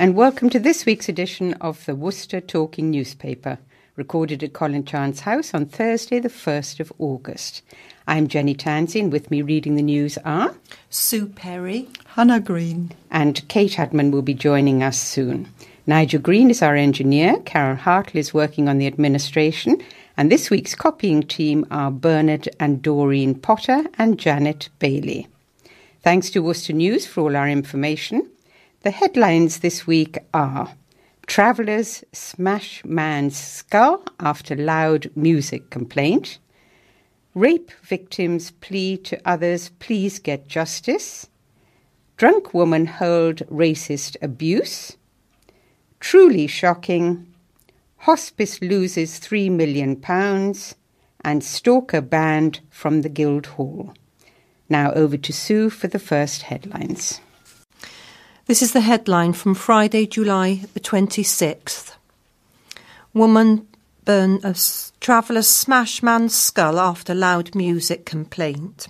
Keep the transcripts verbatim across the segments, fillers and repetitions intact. and welcome to this week's edition of the Worcester Talking Newspaper, recorded at Colin Charn's house on Thursday the first of August. I'm Jenny Tansey, and with me reading the news are Sue Perry, Hannah Green, and Kate Hudman will be joining us soon. Nigel Green is our engineer, Carol Hartley is working on the administration, and this week's copying team are Bernard and Doreen Potter and Janet Bailey. Thanks to Worcester News for all our information. The headlines this week are: Travellers smash man's skull after loud music complaint, rape victims plead to others please get justice, drunk woman hurled racist abuse, truly shocking, hospice loses three million pounds, and stalker banned from the Guildhall. Now over to Sue for the first headlines. This is the headline from Friday, July the twenty-sixth. Woman burn a traveller smash man's skull after loud music complaint.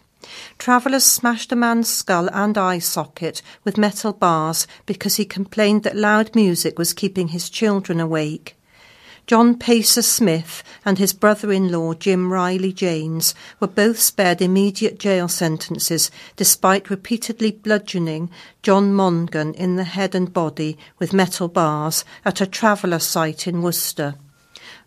Travellers smashed a man's skull and eye socket with metal bars because he complained that loud music was keeping his children awake. John Pacer Smith and his brother-in-law Jim Riley-Janes were both spared immediate jail sentences despite repeatedly bludgeoning John Mongan in the head and body with metal bars at a traveller site in Worcester.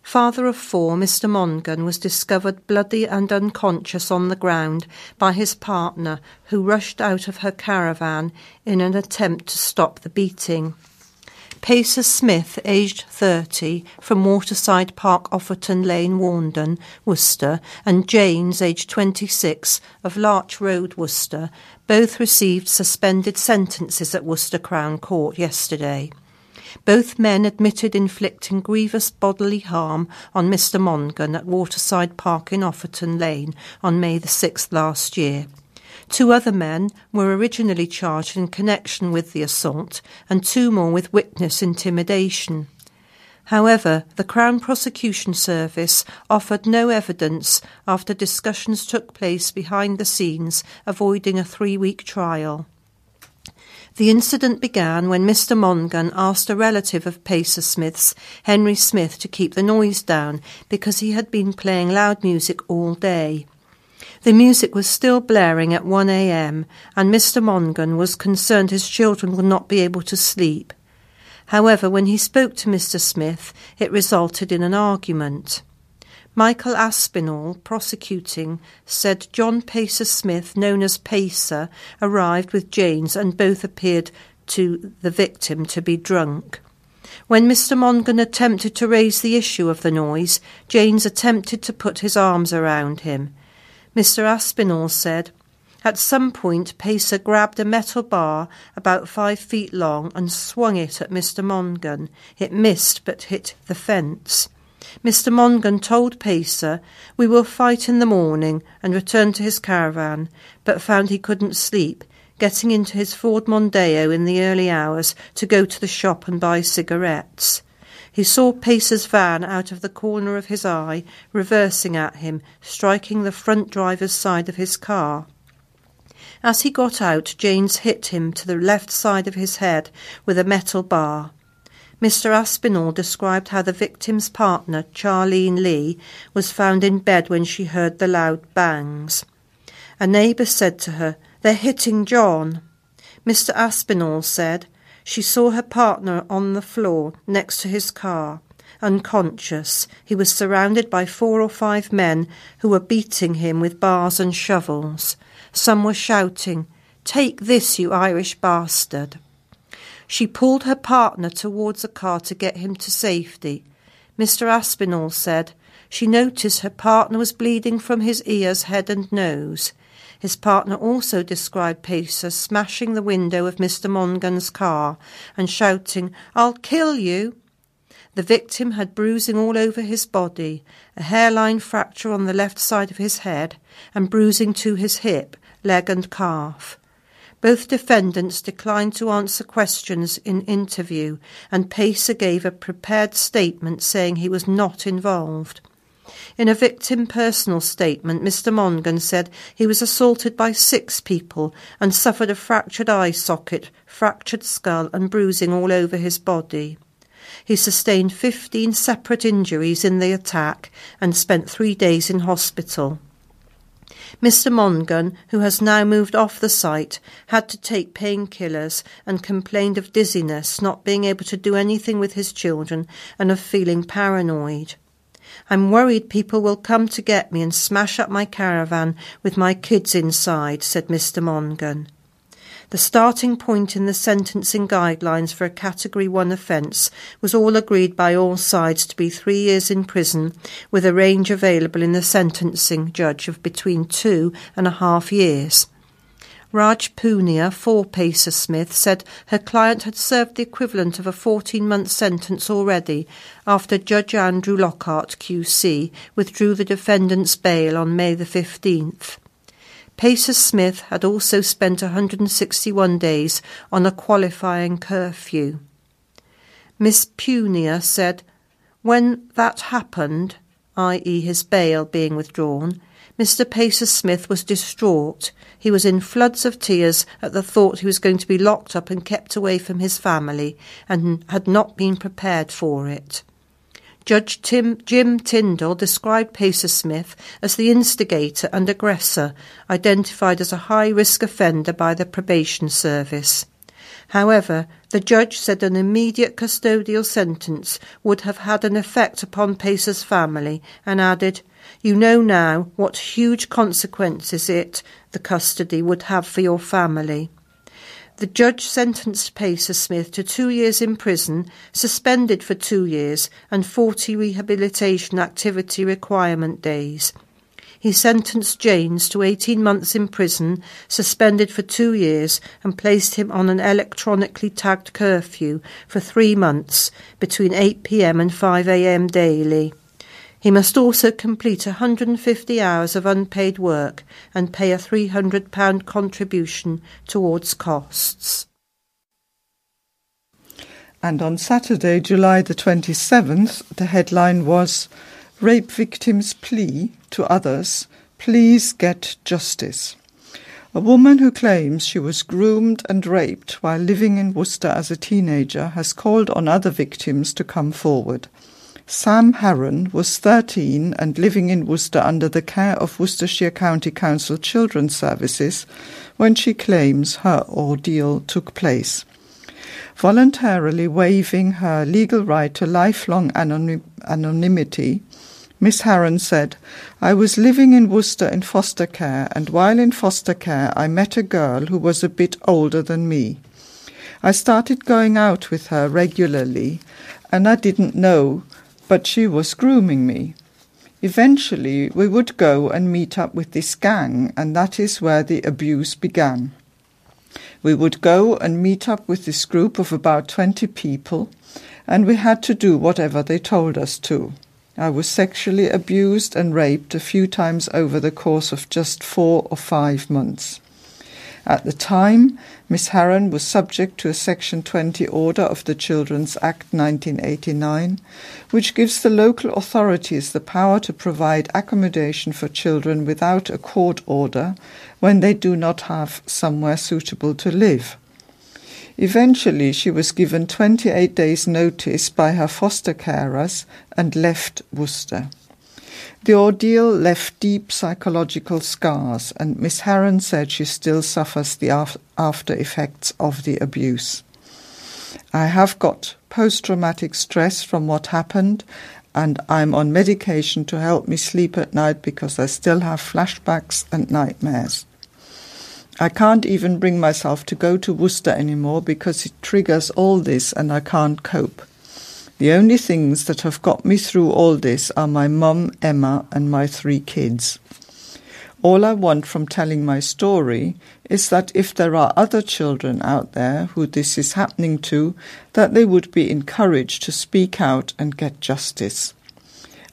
Father of four, Mister Mongan, was discovered bloody and unconscious on the ground by his partner, who rushed out of her caravan in an attempt to stop the beating. Pacer Smith, aged thirty, from Waterside Park, Offerton Lane, Warndon, Worcester, and James, aged twenty-six, of Larch Road, Worcester, both received suspended sentences at Worcester Crown Court yesterday. Both men admitted inflicting grievous bodily harm on Mister Mongan at Waterside Park in Offerton Lane on May the sixth last year. Two other men were originally charged in connection with the assault and two more with witness intimidation. However, the Crown Prosecution Service offered no evidence after discussions took place behind the scenes, avoiding a three-week trial. The incident began when Mister Mongan asked a relative of Pacer Smith's, Henry Smith, to keep the noise down because he had been playing loud music all day. The music was still blaring at one a.m. and Mister Mongan was concerned his children would not be able to sleep. However, when he spoke to Mister Smith, it resulted in an argument. Michael Aspinall, prosecuting, said John Pacer Smith, known as Pacer, arrived with Janes and both appeared to the victim to be drunk. When Mister Mongan attempted to raise the issue of the noise, Janes attempted to put his arms around him. Mister Aspinall said, at some point Pacer grabbed a metal bar about five feet long and swung it at Mister Mongan. It missed but hit the fence. Mister Mongan told Pacer, we will fight in the morning, and returned to his caravan, but found he couldn't sleep, getting into his Ford Mondeo in the early hours to go to the shop and buy cigarettes. He saw Pacer's van out of the corner of his eye, reversing at him, striking the front driver's side of his car. As he got out, Janes hit him to the left side of his head with a metal bar. Mister Aspinall described how the victim's partner, Charlene Lee, was found in bed when she heard the loud bangs. A neighbour said to her, they're hitting John. Mister Aspinall said she saw her partner on the floor next to his car. Unconscious, he was surrounded by four or five men who were beating him with bars and shovels. Some were shouting, take this, you Irish bastard. She pulled her partner towards a car to get him to safety. Mister Aspinall said she noticed her partner was bleeding from his ears, head and nose. His partner also described Pacer smashing the window of Mister Mongan's car and shouting, I'll kill you. The victim had bruising all over his body, a hairline fracture on the left side of his head and bruising to his hip, leg and calf. Both defendants declined to answer questions in interview, and Pacer gave a prepared statement saying he was not involved. In a victim personal statement, Mr Mongan said he was assaulted by six people and suffered a fractured eye socket, fractured skull and bruising all over his body. He sustained fifteen separate injuries in the attack and spent three days in hospital. Mr Mongan, who has now moved off the site, had to take painkillers and complained of dizziness, not being able to do anything with his children and of feeling paranoid. "I'm worried people will come to get me and smash up my caravan with my kids inside," said Mr Mongan. The starting point in the sentencing guidelines for a Category one offence was all agreed by all sides to be three years in prison, with a range available in the sentencing judge of between two and a half years. Raj Punia, for Pacer Smith, said her client had served the equivalent of a fourteen-month sentence already after Judge Andrew Lockhart, Q C, withdrew the defendant's bail on May the fifteenth. Pacer Smith had also spent one hundred sixty-one days on a qualifying curfew. Miss Punia said, "When that happened," that is his bail being withdrawn, "Mister Pacer Smith was distraught. He was in floods of tears at the thought he was going to be locked up and kept away from his family and had not been prepared for it." Judge Tim, Jim Tyndall described Pacer Smith as the instigator and aggressor, identified as a high-risk offender by the probation service. However, the judge said an immediate custodial sentence would have had an effect upon Pacer's family and added, "You know now what huge consequences it, the custody, would have for your family." The judge sentenced Pacer Smith to two years in prison, suspended for two years, and forty rehabilitation activity requirement days. He sentenced James to eighteen months in prison, suspended for two years, and placed him on an electronically tagged curfew for three months, between eight p m and five a m daily. He must also complete one hundred fifty hours of unpaid work and pay a three hundred pounds contribution towards costs. And on Saturday, July the twenty-seventh, the headline was "Rape Victim's Plea to Others, Please Get Justice." A woman who claims she was groomed and raped while living in Worcester as a teenager has called on other victims to come forward. Sam Harron was thirteen and living in Worcester under the care of Worcestershire County Council Children's Services when she claims her ordeal took place. Voluntarily waiving her legal right to lifelong anonym- anonymity, Miss Harron said, "I was living in Worcester in foster care, and while in foster care I met a girl who was a bit older than me. I started going out with her regularly, and I didn't know, but she was grooming me. Eventually, we would go and meet up with this gang, and that is where the abuse began. We would go and meet up with this group of about twenty people, and we had to do whatever they told us to. I was sexually abused and raped a few times over the course of just four or five months. At the time, Miss Harron was subject to a Section twenty order of the Children's Act nineteen eighty-nine, which gives the local authorities the power to provide accommodation for children without a court order when they do not have somewhere suitable to live. Eventually, she was given twenty-eight days' notice by her foster carers and left Worcester. The ordeal left deep psychological scars, and Miss Harron said she still suffers the af- after effects of the abuse. I have got post-traumatic stress from what happened, and I'm on medication to help me sleep at night because I still have flashbacks and nightmares. I can't even bring myself to go to Worcester anymore because it triggers all this and I can't cope. The only things that have got me through all this are my mum, Emma, and my three kids. All I want from telling my story is that if there are other children out there who this is happening to, that they would be encouraged to speak out and get justice.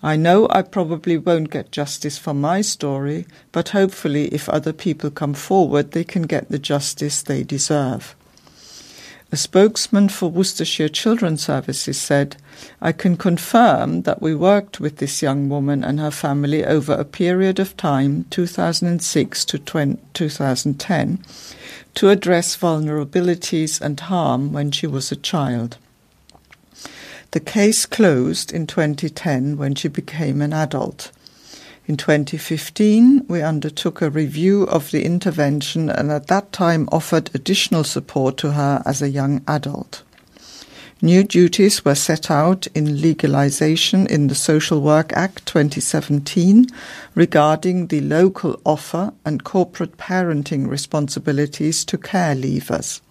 I know I probably won't get justice for my story, but hopefully if other people come forward, they can get the justice they deserve. A spokesman for Worcestershire Children's Services said, "I can confirm that we worked with this young woman and her family over a period of time, two thousand six to two thousand ten, to address vulnerabilities and harm when she was a child. The case closed in twenty ten when she became an adult. In twenty fifteen, we undertook a review of the intervention and at that time offered additional support to her as a young adult. New duties were set out in legalisation in the Social Work Act twenty seventeen regarding the local offer and corporate parenting responsibilities to care leavers.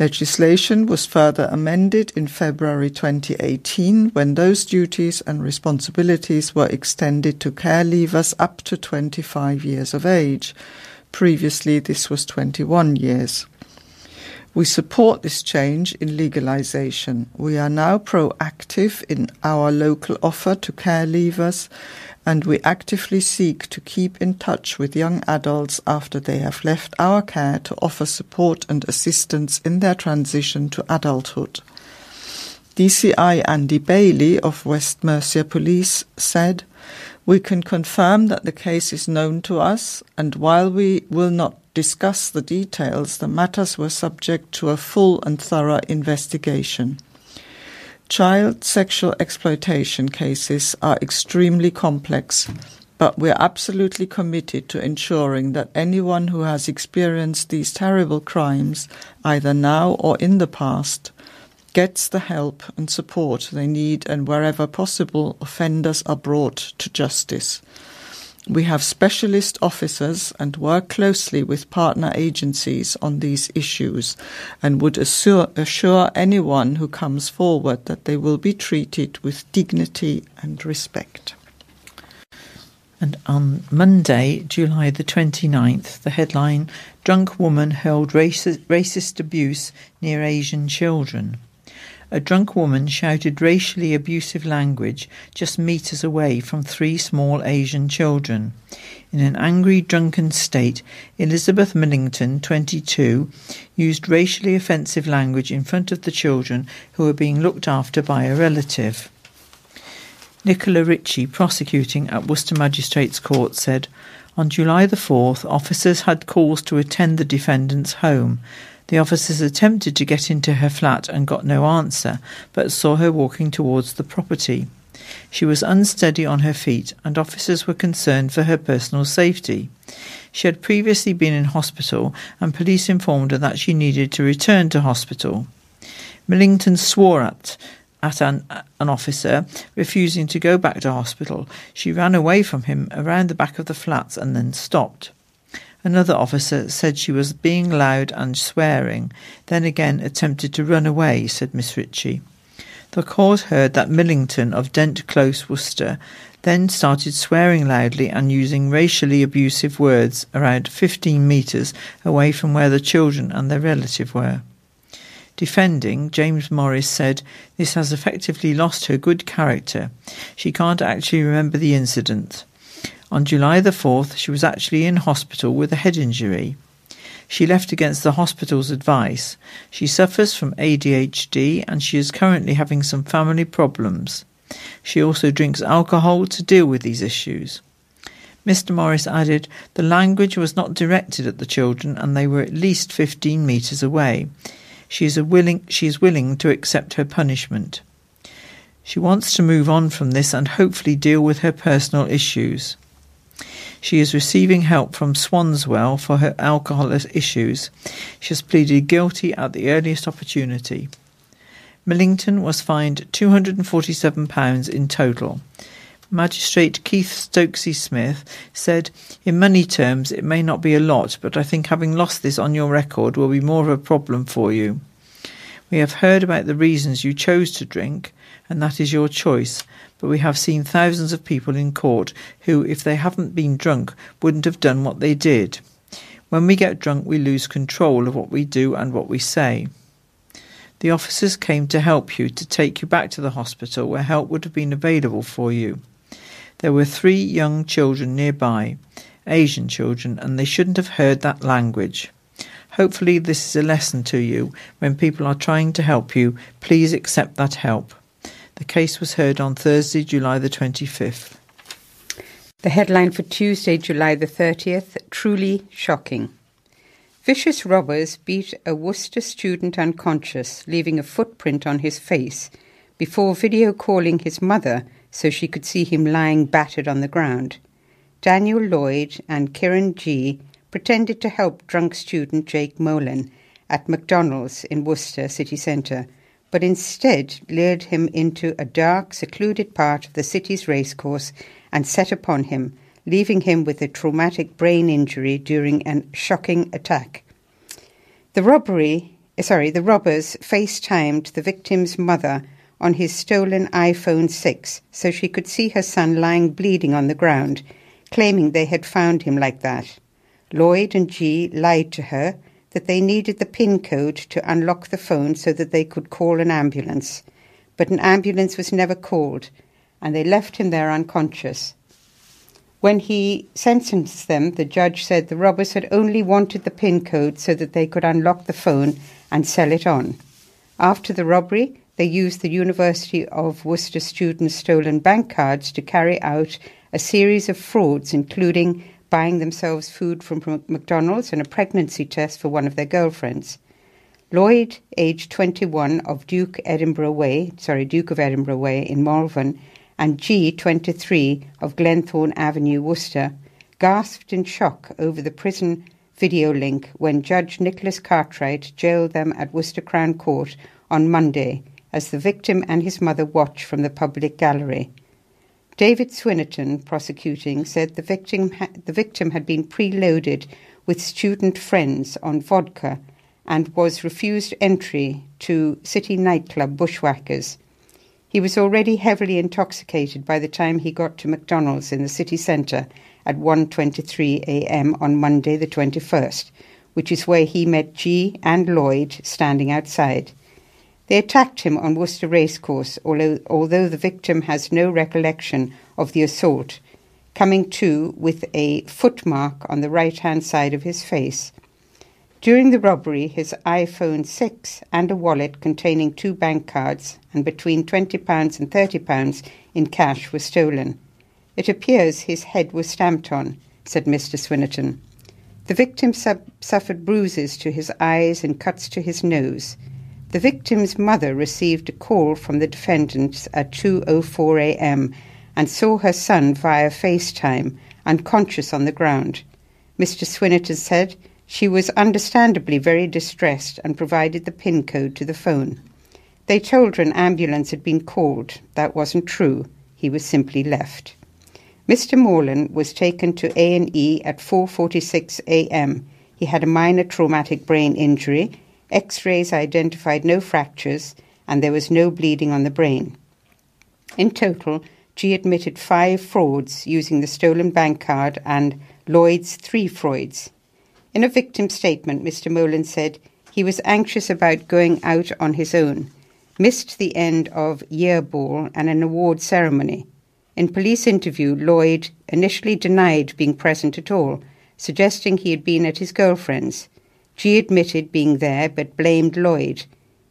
Legislation was further amended in February twenty eighteen when those duties and responsibilities were extended to care leavers up to twenty-five years of age. Previously, this was twenty-one years. We support this change in legalisation. We are now proactive in our local offer to care leavers, and we actively seek to keep in touch with young adults after they have left our care to offer support and assistance in their transition to adulthood." D C I Andy Bailey of West Mercia Police said, "We can confirm that the case is known to us, and while we will not discuss the details, the matters were subject to a full and thorough investigation. Child sexual exploitation cases are extremely complex, but we're absolutely committed to ensuring that anyone who has experienced these terrible crimes, either now or in the past, gets the help and support they need, and wherever possible, offenders are brought to justice. We have specialist officers and work closely with partner agencies on these issues and would assure, assure anyone who comes forward that they will be treated with dignity and respect." And on Monday, July the twenty-ninth, the headline, "Drunk woman hurled racist, racist abuse near Asian children." A drunk woman shouted racially abusive language just metres away from three small Asian children. In an angry, drunken state, Elizabeth Millington, twenty-two, used racially offensive language in front of the children who were being looked after by a relative. Nicola Ritchie, prosecuting at Worcester Magistrates' Court, said, "On July the fourth, officers had calls to attend the defendant's home. The officers attempted to get into her flat and got no answer, but saw her walking towards the property. She was unsteady on her feet, and officers were concerned for her personal safety. She had previously been in hospital, and police informed her that she needed to return to hospital. Millington swore at, at an, an officer, refusing to go back to hospital. She ran away from him around the back of the flats and then stopped. Another officer said she was being loud and swearing, then again attempted to run away," said Miss Ritchie. The court heard that Millington of Dent Close, Worcester, then started swearing loudly and using racially abusive words around fifteen metres away from where the children and their relative were. Defending, James Morris said, "This has effectively lost her good character. She can't actually remember the incident. On July the fourth, she was actually in hospital with a head injury. She left against the hospital's advice. She suffers from A D H D and she is currently having some family problems. She also drinks alcohol to deal with these issues." Mister Morris added, "The language was not directed at the children and they were at least fifteen metres away. She is, a willing, she is willing to accept her punishment. She wants to move on from this and hopefully deal with her personal issues. She is receiving help from Swanswell for her alcohol issues. She has pleaded guilty at the earliest opportunity." Millington was fined two hundred forty-seven pounds in total. Magistrate Keith Stokesy Smith said, "In money terms it may not be a lot, but I think having lost this on your record will be more of a problem for you. We have heard about the reasons you chose to drink, and that is your choice, but we have seen thousands of people in court who, if they haven't been drunk, wouldn't have done what they did. When we get drunk, we lose control of what we do and what we say. The officers came to help you, to take you back to the hospital where help would have been available for you. There were three young children nearby, Asian children, and they shouldn't have heard that language. Hopefully this is a lesson to you. When people are trying to help you, please accept that help. The case was heard on Thursday, July the twenty-fifth. The headline for Tuesday, July the thirtieth, truly shocking. Vicious robbers beat a Worcester student unconscious, leaving a footprint on his face, before video calling his mother so she could see him lying battered on the ground. Daniel Lloyd and Kiran Gee pretended to help drunk student Jake Molan at McDonald's in Worcester city centre, but instead lured him into a dark, secluded part of the city's racecourse and set upon him, leaving him with a traumatic brain injury during a shocking attack. The robbery, sorry, the robbers FaceTimed the victim's mother on his stolen iPhone six so she could see her son lying bleeding on the ground, claiming they had found him like that. Lloyd and G lied to her that they needed the PIN code to unlock the phone so that they could call an ambulance, but an ambulance was never called, and they left him there unconscious. When he sentenced them, the judge said the robbers had only wanted the PIN code so that they could unlock the phone and sell it on. After the robbery, they used the University of Worcester students' stolen bank cards to carry out a series of frauds, including buying themselves food from McDonald's and a pregnancy test for one of their girlfriends. Lloyd, aged twenty-one, of Duke Edinburgh Way, sorry, Duke of Edinburgh Way in Malvern, and G, twenty-three, of Glenthorne Avenue, Worcester, gasped in shock over the prison video link when Judge Nicholas Cartwright jailed them at Worcester Crown Court on Monday as the victim and his mother watched from the public gallery. David Swinnerton, prosecuting, said the victim, ha- the victim had been preloaded with student friends on vodka and was refused entry to city nightclub Bushwhackers. He was already heavily intoxicated by the time he got to McDonald's in the city centre at one twenty-three a.m. on Monday the twenty-first, which is where he met G and Lloyd standing outside. They attacked him on Worcester Racecourse, although, although the victim has no recollection of the assault, coming to with a footmark on the right-hand side of his face. During the robbery, his iPhone six and a wallet containing two bank cards and between twenty pounds and thirty pounds in cash were stolen. It appears his head was stamped on, said Mister Swinnerton. The victim sub- suffered bruises to his eyes and cuts to his nose. The victim's mother received a call from the defendants at two oh four a.m. and saw her son via FaceTime, unconscious on the ground. Mister Swinnerton said she was understandably very distressed and provided the PIN code to the phone. They told her an ambulance had been called. That wasn't true. He was simply left. Mister Molan was taken to A and E at four forty-six a.m. He had a minor traumatic brain injury. X-rays identified no fractures and there was no bleeding on the brain. In total, G admitted five frauds using the stolen bank card and Lloyd's three frauds. In a victim statement, Mister Molan said he was anxious about going out on his own, missed the end of year ball and an award ceremony. In police interview, Lloyd initially denied being present at all, suggesting he had been at his girlfriend's. G admitted being there but blamed Lloyd.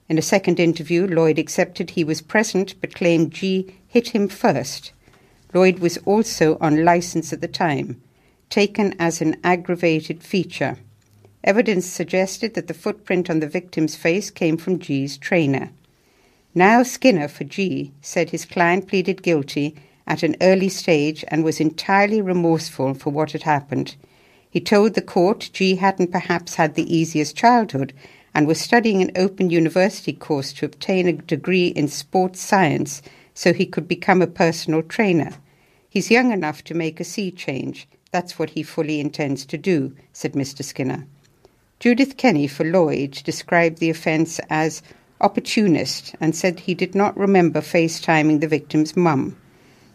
In a second interview, Lloyd accepted he was present but claimed G hit him first. Lloyd was also on licence at the time, taken as an aggravated feature. Evidence suggested that the footprint on the victim's face came from G's trainer. Now Skinner for G said his client pleaded guilty at an early stage and was entirely remorseful for what had happened. He told the court G hadn't perhaps had the easiest childhood and was studying an open university course to obtain a degree in sports science so he could become a personal trainer. He's young enough to make a sea change. That's what he fully intends to do, said Mister Skinner. Judith Kenny for Lloyd described the offence as opportunist and said he did not remember FaceTiming the victim's mum.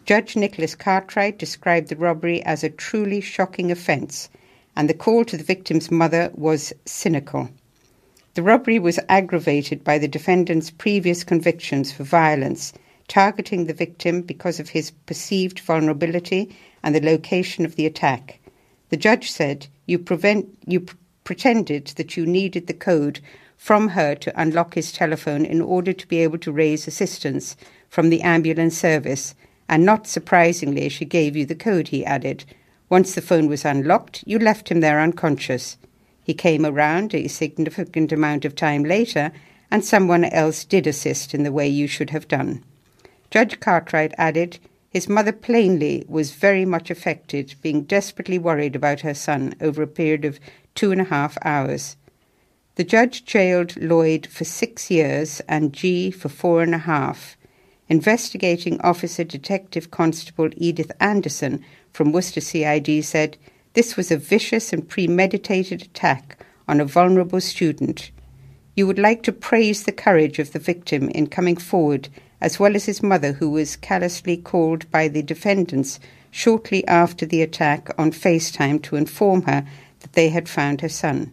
Judge Nicholas Cartwright described the robbery as a truly shocking offence and the call to the victim's mother was cynical. The robbery was aggravated by the defendant's previous convictions for violence, targeting the victim because of his perceived vulnerability and the location of the attack. The judge said, you, prevent, you pr- pretended that you needed the code from her to unlock his telephone in order to be able to raise assistance from the ambulance service, and not surprisingly, she gave you the code, he added. Once the phone was unlocked, you left him there unconscious. He came around a significant amount of time later, and someone else did assist in the way you should have done. Judge Cartwright added, his mother plainly was very much affected, being desperately worried about her son over a period of two and a half hours. The judge jailed Lloyd for six years and Gee for four and a half. Investigating Officer Detective Constable Edith Anderson from Worcester C I D said, this was a vicious and premeditated attack on a vulnerable student. You would like to praise the courage of the victim in coming forward, as well as his mother, who was callously called by the defendants shortly after the attack on FaceTime to inform her that they had found her son.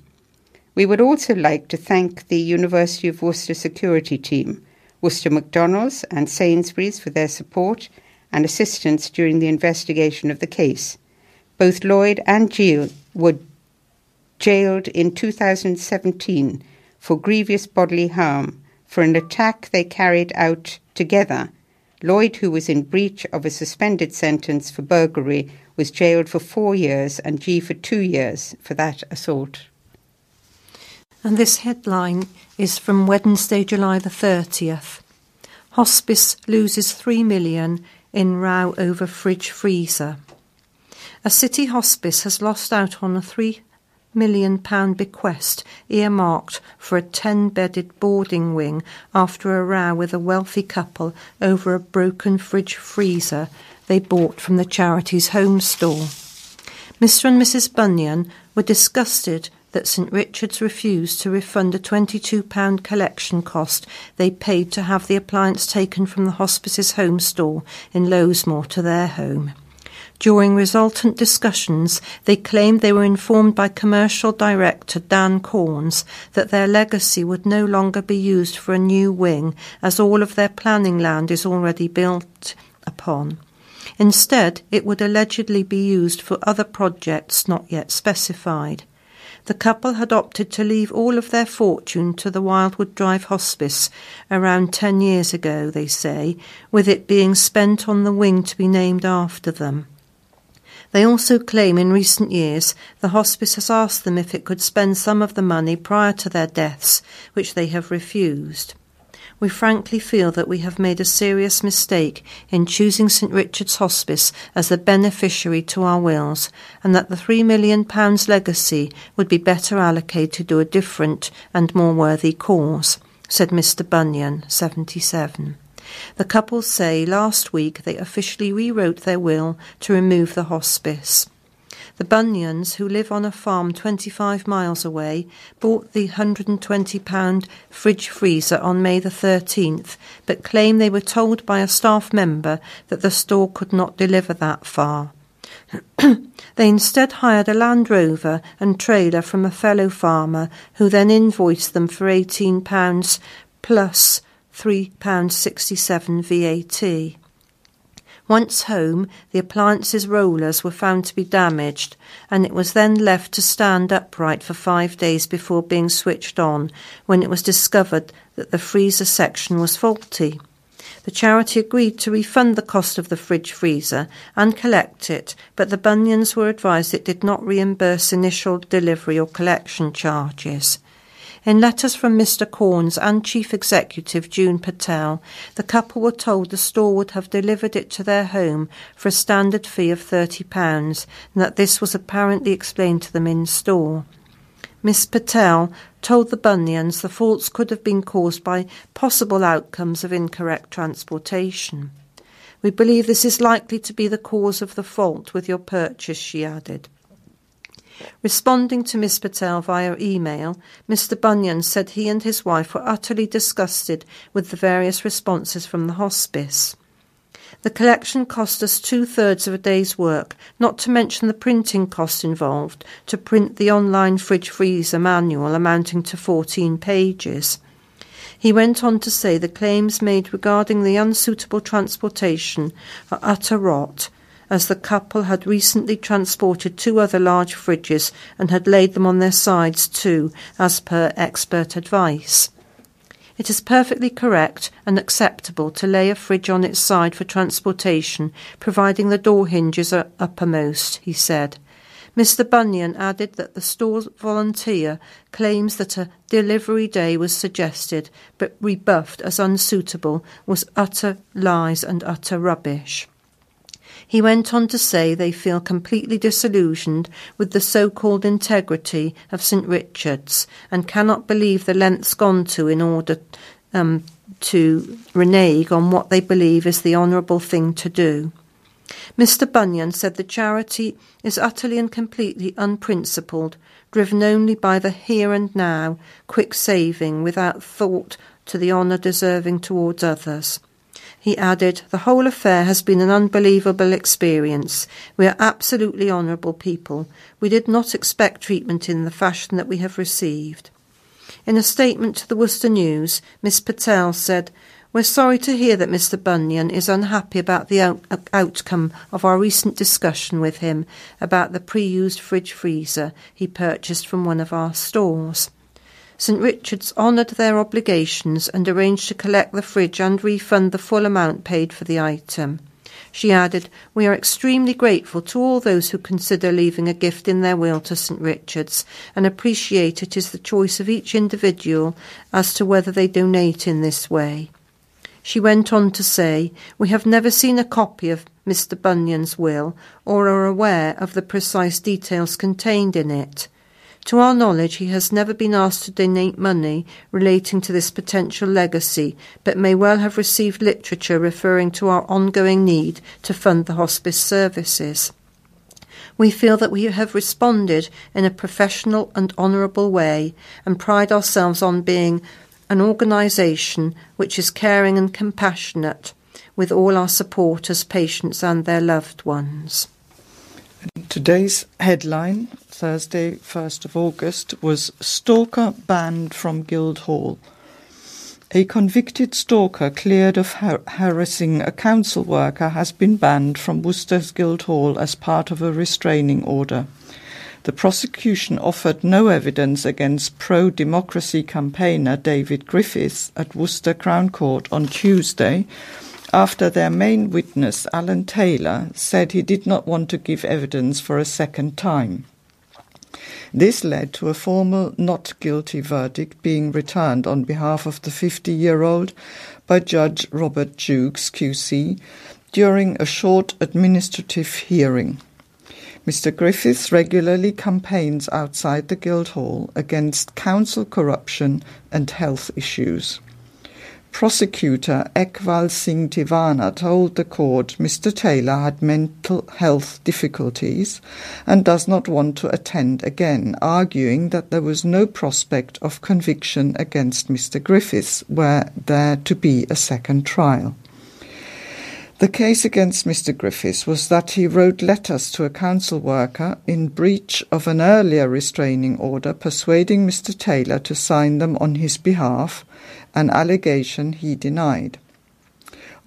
We would also like to thank the University of Worcester security team, Worcester McDonald's and Sainsbury's for their support and assistance during the investigation of the case. Both Lloyd and Gee were jailed in two thousand seventeen for grievous bodily harm for an attack they carried out together. Lloyd, who was in breach of a suspended sentence for burglary, was jailed for four years and Gee for two years for that assault. And this headline is from Wednesday, July the thirtieth. Hospice loses three million pounds in row over fridge freezer. A city hospice has lost out on a three million pounds bequest earmarked for a ten-bedded boarding wing after a row with a wealthy couple over a broken fridge freezer they bought from the charity's home store. Mister and Missus Bunyan were disgusted that St Richard's refused to refund a twenty-two pounds collection cost they paid to have the appliance taken from the hospice's home store in Lowesmoor to their home. During resultant discussions, they claimed they were informed by commercial director Dan Corns that their legacy would no longer be used for a new wing, as all of their planning land is already built upon. Instead, it would allegedly be used for other projects not yet specified. The couple had opted to leave all of their fortune to the Wildwood Drive Hospice around ten years ago, they say, with it being spent on the wing to be named after them. They also claim in recent years the hospice has asked them if it could spend some of the money prior to their deaths, which they have refused. We frankly feel that we have made a serious mistake in choosing St Richard's Hospice as the beneficiary to our wills, and that the three million pounds legacy would be better allocated to a different and more worthy cause, said Mister Bunyan, seventy-seven. The couple say last week they officially rewrote their will to remove the hospice. The Bunyans, who live on a farm twenty-five miles away, bought the one hundred twenty pounds fridge freezer on May the thirteenth, but claim they were told by a staff member that the store could not deliver that far. They instead hired a Land Rover and trailer from a fellow farmer, who then invoiced them for eighteen pounds plus three pounds sixty-seven V A T. Once home, the appliance's rollers were found to be damaged, and it was then left to stand upright for five days before being switched on, when it was discovered that the freezer section was faulty. The charity agreed to refund the cost of the fridge freezer and collect it, but the Bunyans were advised it did not reimburse initial delivery or collection charges. In letters from Mister Corns and Chief Executive June Patel, the couple were told the store would have delivered it to their home for a standard fee of thirty pounds, and that this was apparently explained to them in store. Miss Patel told the Bunyans the faults could have been caused by possible outcomes of incorrect transportation. We believe this is likely to be the cause of the fault with your purchase, she added. Responding to Miss Patel via email, Mister Bunyan said he and his wife were utterly disgusted with the various responses from the hospice. The collection cost us two-thirds of a day's work, not to mention the printing cost involved to print the online fridge freezer manual amounting to fourteen pages. He went on to say the claims made regarding the unsuitable transportation are utter rot, as the couple had recently transported two other large fridges and had laid them on their sides too, as per expert advice. It is perfectly correct and acceptable to lay a fridge on its side for transportation, providing the door hinges are uppermost, he said. Mister Bunyan added that the store volunteer claims that a delivery day was suggested, but rebuffed as unsuitable, was utter lies and utter rubbish. He went on to say they feel completely disillusioned with the so-called integrity of St Richard's and cannot believe the lengths gone to in order um, to renege on what they believe is the honourable thing to do. Mister Bunyan said the charity is utterly and completely unprincipled, driven only by the here and now, quick saving without thought to the honour deserving towards others. He added, the whole affair has been an unbelievable experience. We are absolutely honourable people. We did not expect treatment in the fashion that we have received. In a statement to the Worcester News, Miss Patel said, we're sorry to hear that Mister Bunyan is unhappy about the out- outcome of our recent discussion with him about the pre-used fridge freezer he purchased from one of our stores. St Richard's honoured their obligations and arranged to collect the fridge and refund the full amount paid for the item. She added, we are extremely grateful to all those who consider leaving a gift in their will to St Richard's and appreciate it is the choice of each individual as to whether they donate in this way. She went on to say, we have never seen a copy of Mister Bunyan's will or are aware of the precise details contained in it. To our knowledge, he has never been asked to donate money relating to this potential legacy, but may well have received literature referring to our ongoing need to fund the hospice services. We feel that we have responded in a professional and honourable way and pride ourselves on being an organisation which is caring and compassionate with all our supporters, patients and their loved ones. Today's headline, Thursday, first of August, was Stalker Banned from Guildhall. A convicted stalker cleared of har- harassing a council worker has been banned from Worcester's Guildhall as part of a restraining order. The prosecution offered no evidence against pro-democracy campaigner David Griffiths at Worcester Crown Court on Tuesday, after their main witness, Alan Taylor, said he did not want to give evidence for a second time. This led to a formal not guilty verdict being returned on behalf of the fifty-year-old by Judge Robert Jukes, Q C, during a short administrative hearing. Mister Griffiths regularly campaigns outside the Guildhall against council corruption and health issues. Prosecutor Ekval Singh Tivana told the court Mister Taylor had mental health difficulties and does not want to attend again, arguing that there was no prospect of conviction against Mister Griffiths were there to be a second trial. The case against Mister Griffiths was that he wrote letters to a council worker in breach of an earlier restraining order persuading Mister Taylor to sign them on his behalf, an allegation he denied.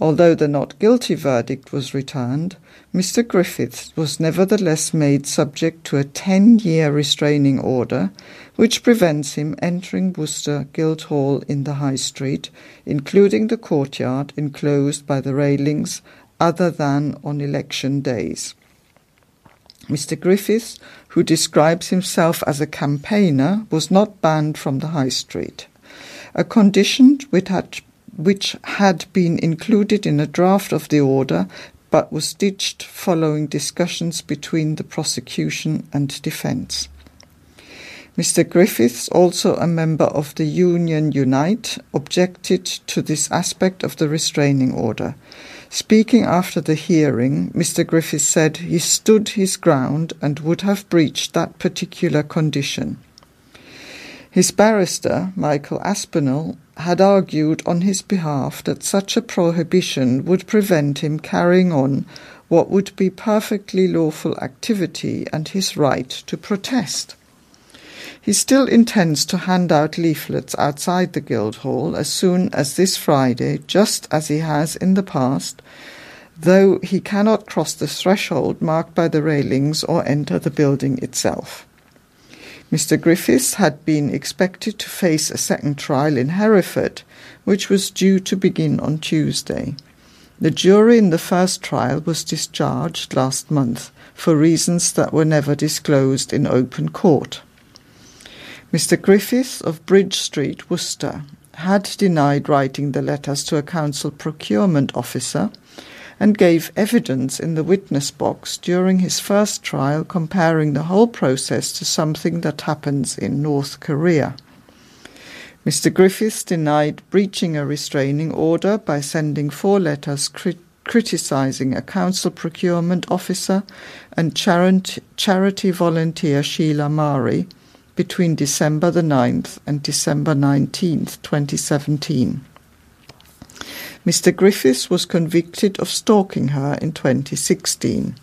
Although the not guilty verdict was returned, Mister Griffiths was nevertheless made subject to a ten-year restraining order which prevents him entering Worcester Guildhall in the High Street, including the courtyard enclosed by the railings, other than on election days. Mister Griffiths, who describes himself as a campaigner, was not banned from the High Street, a condition which had which had been included in a draft of the order but was ditched following discussions between the prosecution and defence. Mister Griffiths, also a member of the Union Unite, objected to this aspect of the restraining order. Speaking after the hearing, Mister Griffiths said he stood his ground and would have breached that particular condition. His barrister, Michael Aspinall, had argued on his behalf that such a prohibition would prevent him carrying on what would be perfectly lawful activity and his right to protest. He still intends to hand out leaflets outside the Guildhall as soon as this Friday, just as he has in the past, though he cannot cross the threshold marked by the railings or enter the building itself. Mister Griffiths had been expected to face a second trial in Hereford, which was due to begin on Tuesday. The jury in the first trial was discharged last month for reasons that were never disclosed in open court. Mister Griffiths of Bridge Street, Worcester, had denied writing the letters to a council procurement officer and gave evidence in the witness box during his first trial comparing the whole process to something that happens in North Korea. Mister Griffiths denied breaching a restraining order by sending four letters crit- criticising a council procurement officer and charant- charity volunteer Sheila Mari between December the ninth and December nineteenth, twenty seventeen. Mister Griffiths was convicted of stalking her in twenty sixteen.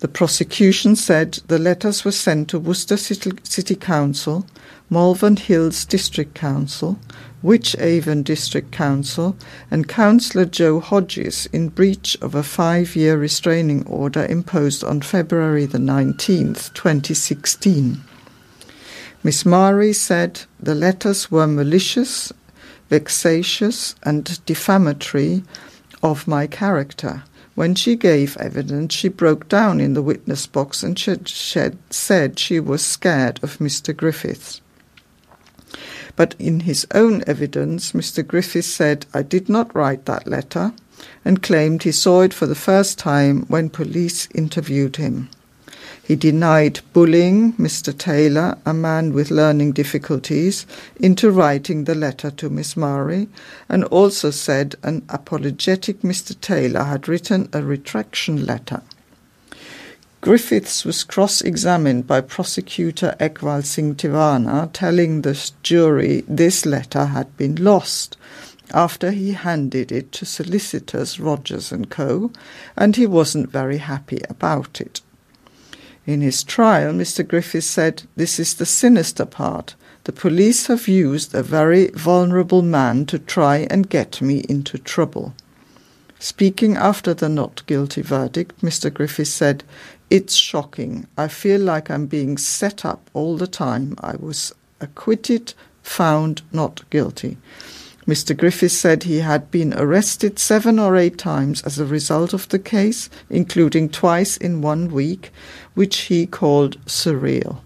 The prosecution said the letters were sent to Worcester City Council, Malvern Hills District Council, Wychavon District Council and Councillor Joe Hodges in breach of a five-year restraining order imposed on February the nineteenth, twenty sixteen. Miss Mari said the letters were malicious, vexatious and defamatory of my character. When she gave evidence, she broke down in the witness box and she said she was scared of Mister Griffiths. But in his own evidence, Mister Griffiths said, "I did not write that letter," and claimed he saw it for the first time when police interviewed him. He denied bullying Mister Taylor, a man with learning difficulties, into writing the letter to Miss Mari, and also said an apologetic Mister Taylor had written a retraction letter. Griffiths was cross-examined by prosecutor Ekwal Singh Tivana, telling the jury this letter had been lost after he handed it to solicitors Rogers and Co, and he wasn't very happy about it. In his trial, Mister Griffiths said, "This is the sinister part. The police have used a very vulnerable man to try and get me into trouble." Speaking after the not guilty verdict, Mister Griffiths said, "It's shocking. I feel like I'm being set up all the time. I was acquitted, found not guilty." Mister Griffiths said he had been arrested seven or eight times as a result of the case, including twice in one week, which he called surreal.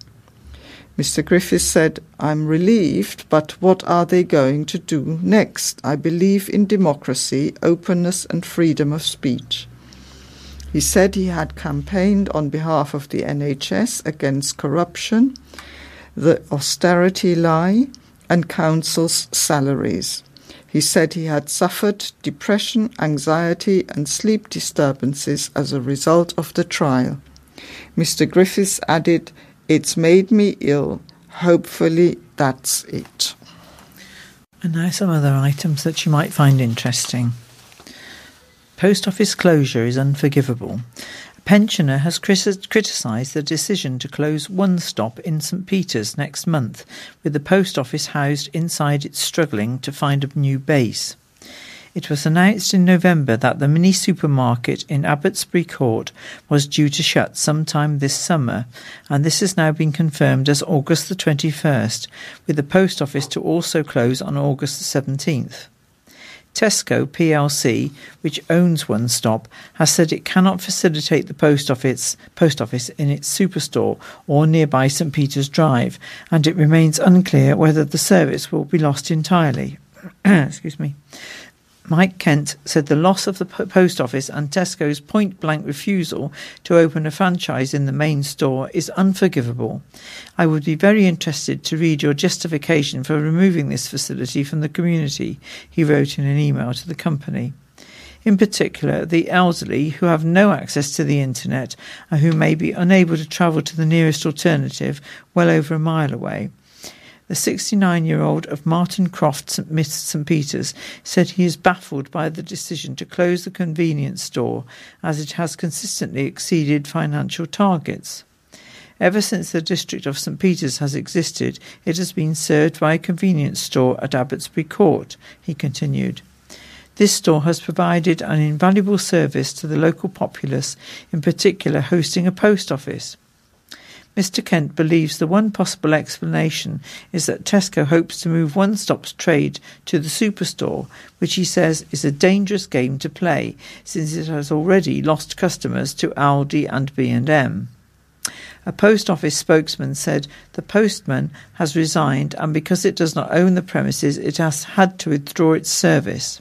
Mister Griffiths said, "I'm relieved, but what are they going to do next? I believe in democracy, openness and freedom of speech." He said he had campaigned on behalf of the N H S against corruption, the austerity lie, and councils' salaries. He said he had suffered depression, anxiety and sleep disturbances as a result of the trial. Mister Griffiths added, "It's made me ill. Hopefully that's it." And now some other items that you might find interesting. Post office closure is unforgivable. A pensioner has criticised the decision to close One Stop in St Peter's next month, with the post office housed inside it struggling to find a new base. It was announced in November that the mini supermarket in Abbotsbury Court was due to shut sometime this summer, and this has now been confirmed as August the twenty-first, with the post office to also close on August the seventeenth. Tesco P L C, which owns One Stop, has said it cannot facilitate the post office, post office in its superstore or nearby St Peter's Drive, and it remains unclear whether the service will be lost entirely. Excuse me. Mike Kent said the loss of the post office and Tesco's point-blank refusal to open a franchise in the main store is unforgivable. "I would be very interested to read your justification for removing this facility from the community," he wrote in an email to the company. In particular, the elderly who have no access to the internet and who may be unable to travel to the nearest alternative well over a mile away. The sixty-nine-year-old of Martin Croft, St Peter's, said he is baffled by the decision to close the convenience store, as it has consistently exceeded financial targets. "Ever since the district of St Peter's has existed, it has been served by a convenience store at Abbotsbury Court," he continued. This store has provided an invaluable service to the local populace, in particular hosting a post office. Mister Kent believes the one possible explanation is that Tesco hopes to move One Stop's trade to the superstore, which he says is a dangerous game to play, since it has already lost customers to Aldi and B and M. A post office spokesman said the postman has resigned, and because it does not own the premises, it has had to withdraw its service.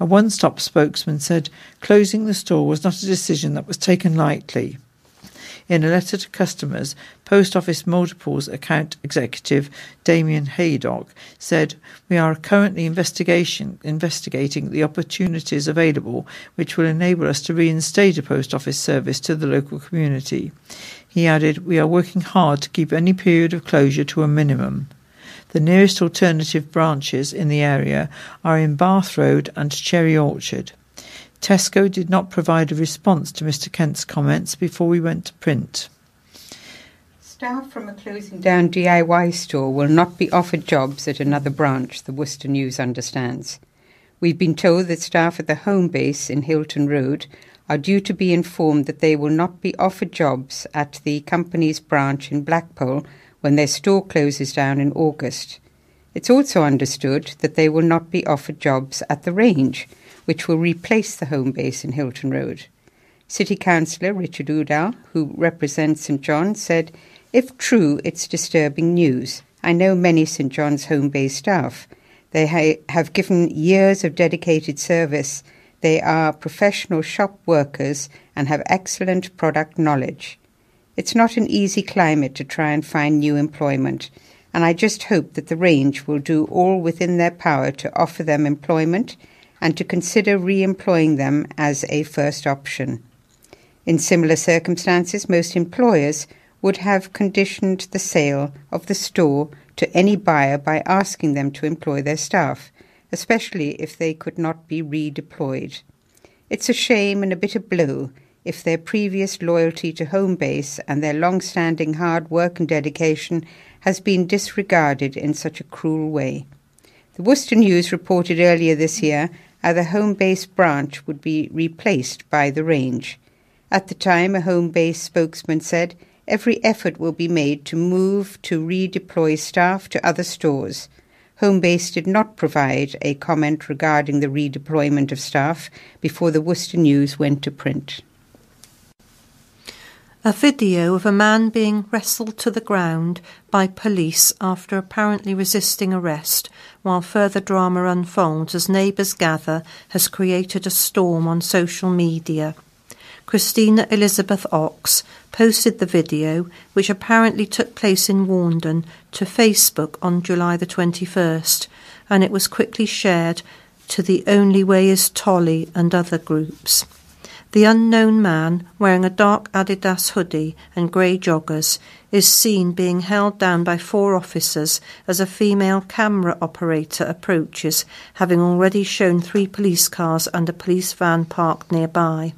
A One Stop spokesman said closing the store was not a decision that was taken lightly. In a letter to customers, Post Office Multiples account executive Damien Haydock said, "We are currently investigation, investigating the opportunities available which will enable us to reinstate a post office service to the local community." He added, "We are working hard to keep any period of closure to a minimum." The nearest alternative branches in the area are in Bath Road and Cherry Orchard. Tesco did not provide a response to Mister Kent's comments before we went to print. Staff from a closing down D I Y store will not be offered jobs at another branch, the Worcester News understands. We've been told that staff at the Homebase in Hilton Road are due to be informed that they will not be offered jobs at the company's branch in Blackpool when their store closes down in August. It's also understood that they will not be offered jobs at the Range, which will replace the Homebase in Hilton Road. City Councillor Richard Udall, who represents St John's, said, "If true, it's disturbing news. I know many St John's Homebase staff. They ha- have given years of dedicated service. They are professional shop workers and have excellent product knowledge. It's not an easy climate to try and find new employment, and I just hope that the Range will do all within their power to offer them employment and to consider re-employing them as a first option. In similar circumstances, most employers would have conditioned the sale of the store to any buyer by asking them to employ their staff, especially if they could not be redeployed. It's a shame and a bitter blow if their previous loyalty to Homebase and their long-standing hard work and dedication has been disregarded in such a cruel way. The Worcester News reported earlier this year how the Homebase branch would be replaced by the Range. At the time, a Homebase spokesman said, "Every effort will be made to move to redeploy staff to other stores." Homebase did not provide a comment regarding the redeployment of staff before the Worcester News went to print. A video of a man being wrestled to the ground by police after apparently resisting arrest, while further drama unfolds as neighbours gather, has created a storm on social media. Christina Elizabeth Ox posted the video, which apparently took place in Warndon, to Facebook on July the twenty-first, and it was quickly shared to The Only Way Is Tolly and other groups. The unknown man, wearing a dark Adidas hoodie and grey joggers, is seen being held down by four officers as a female camera operator approaches, having already shown three police cars and a police van parked nearby.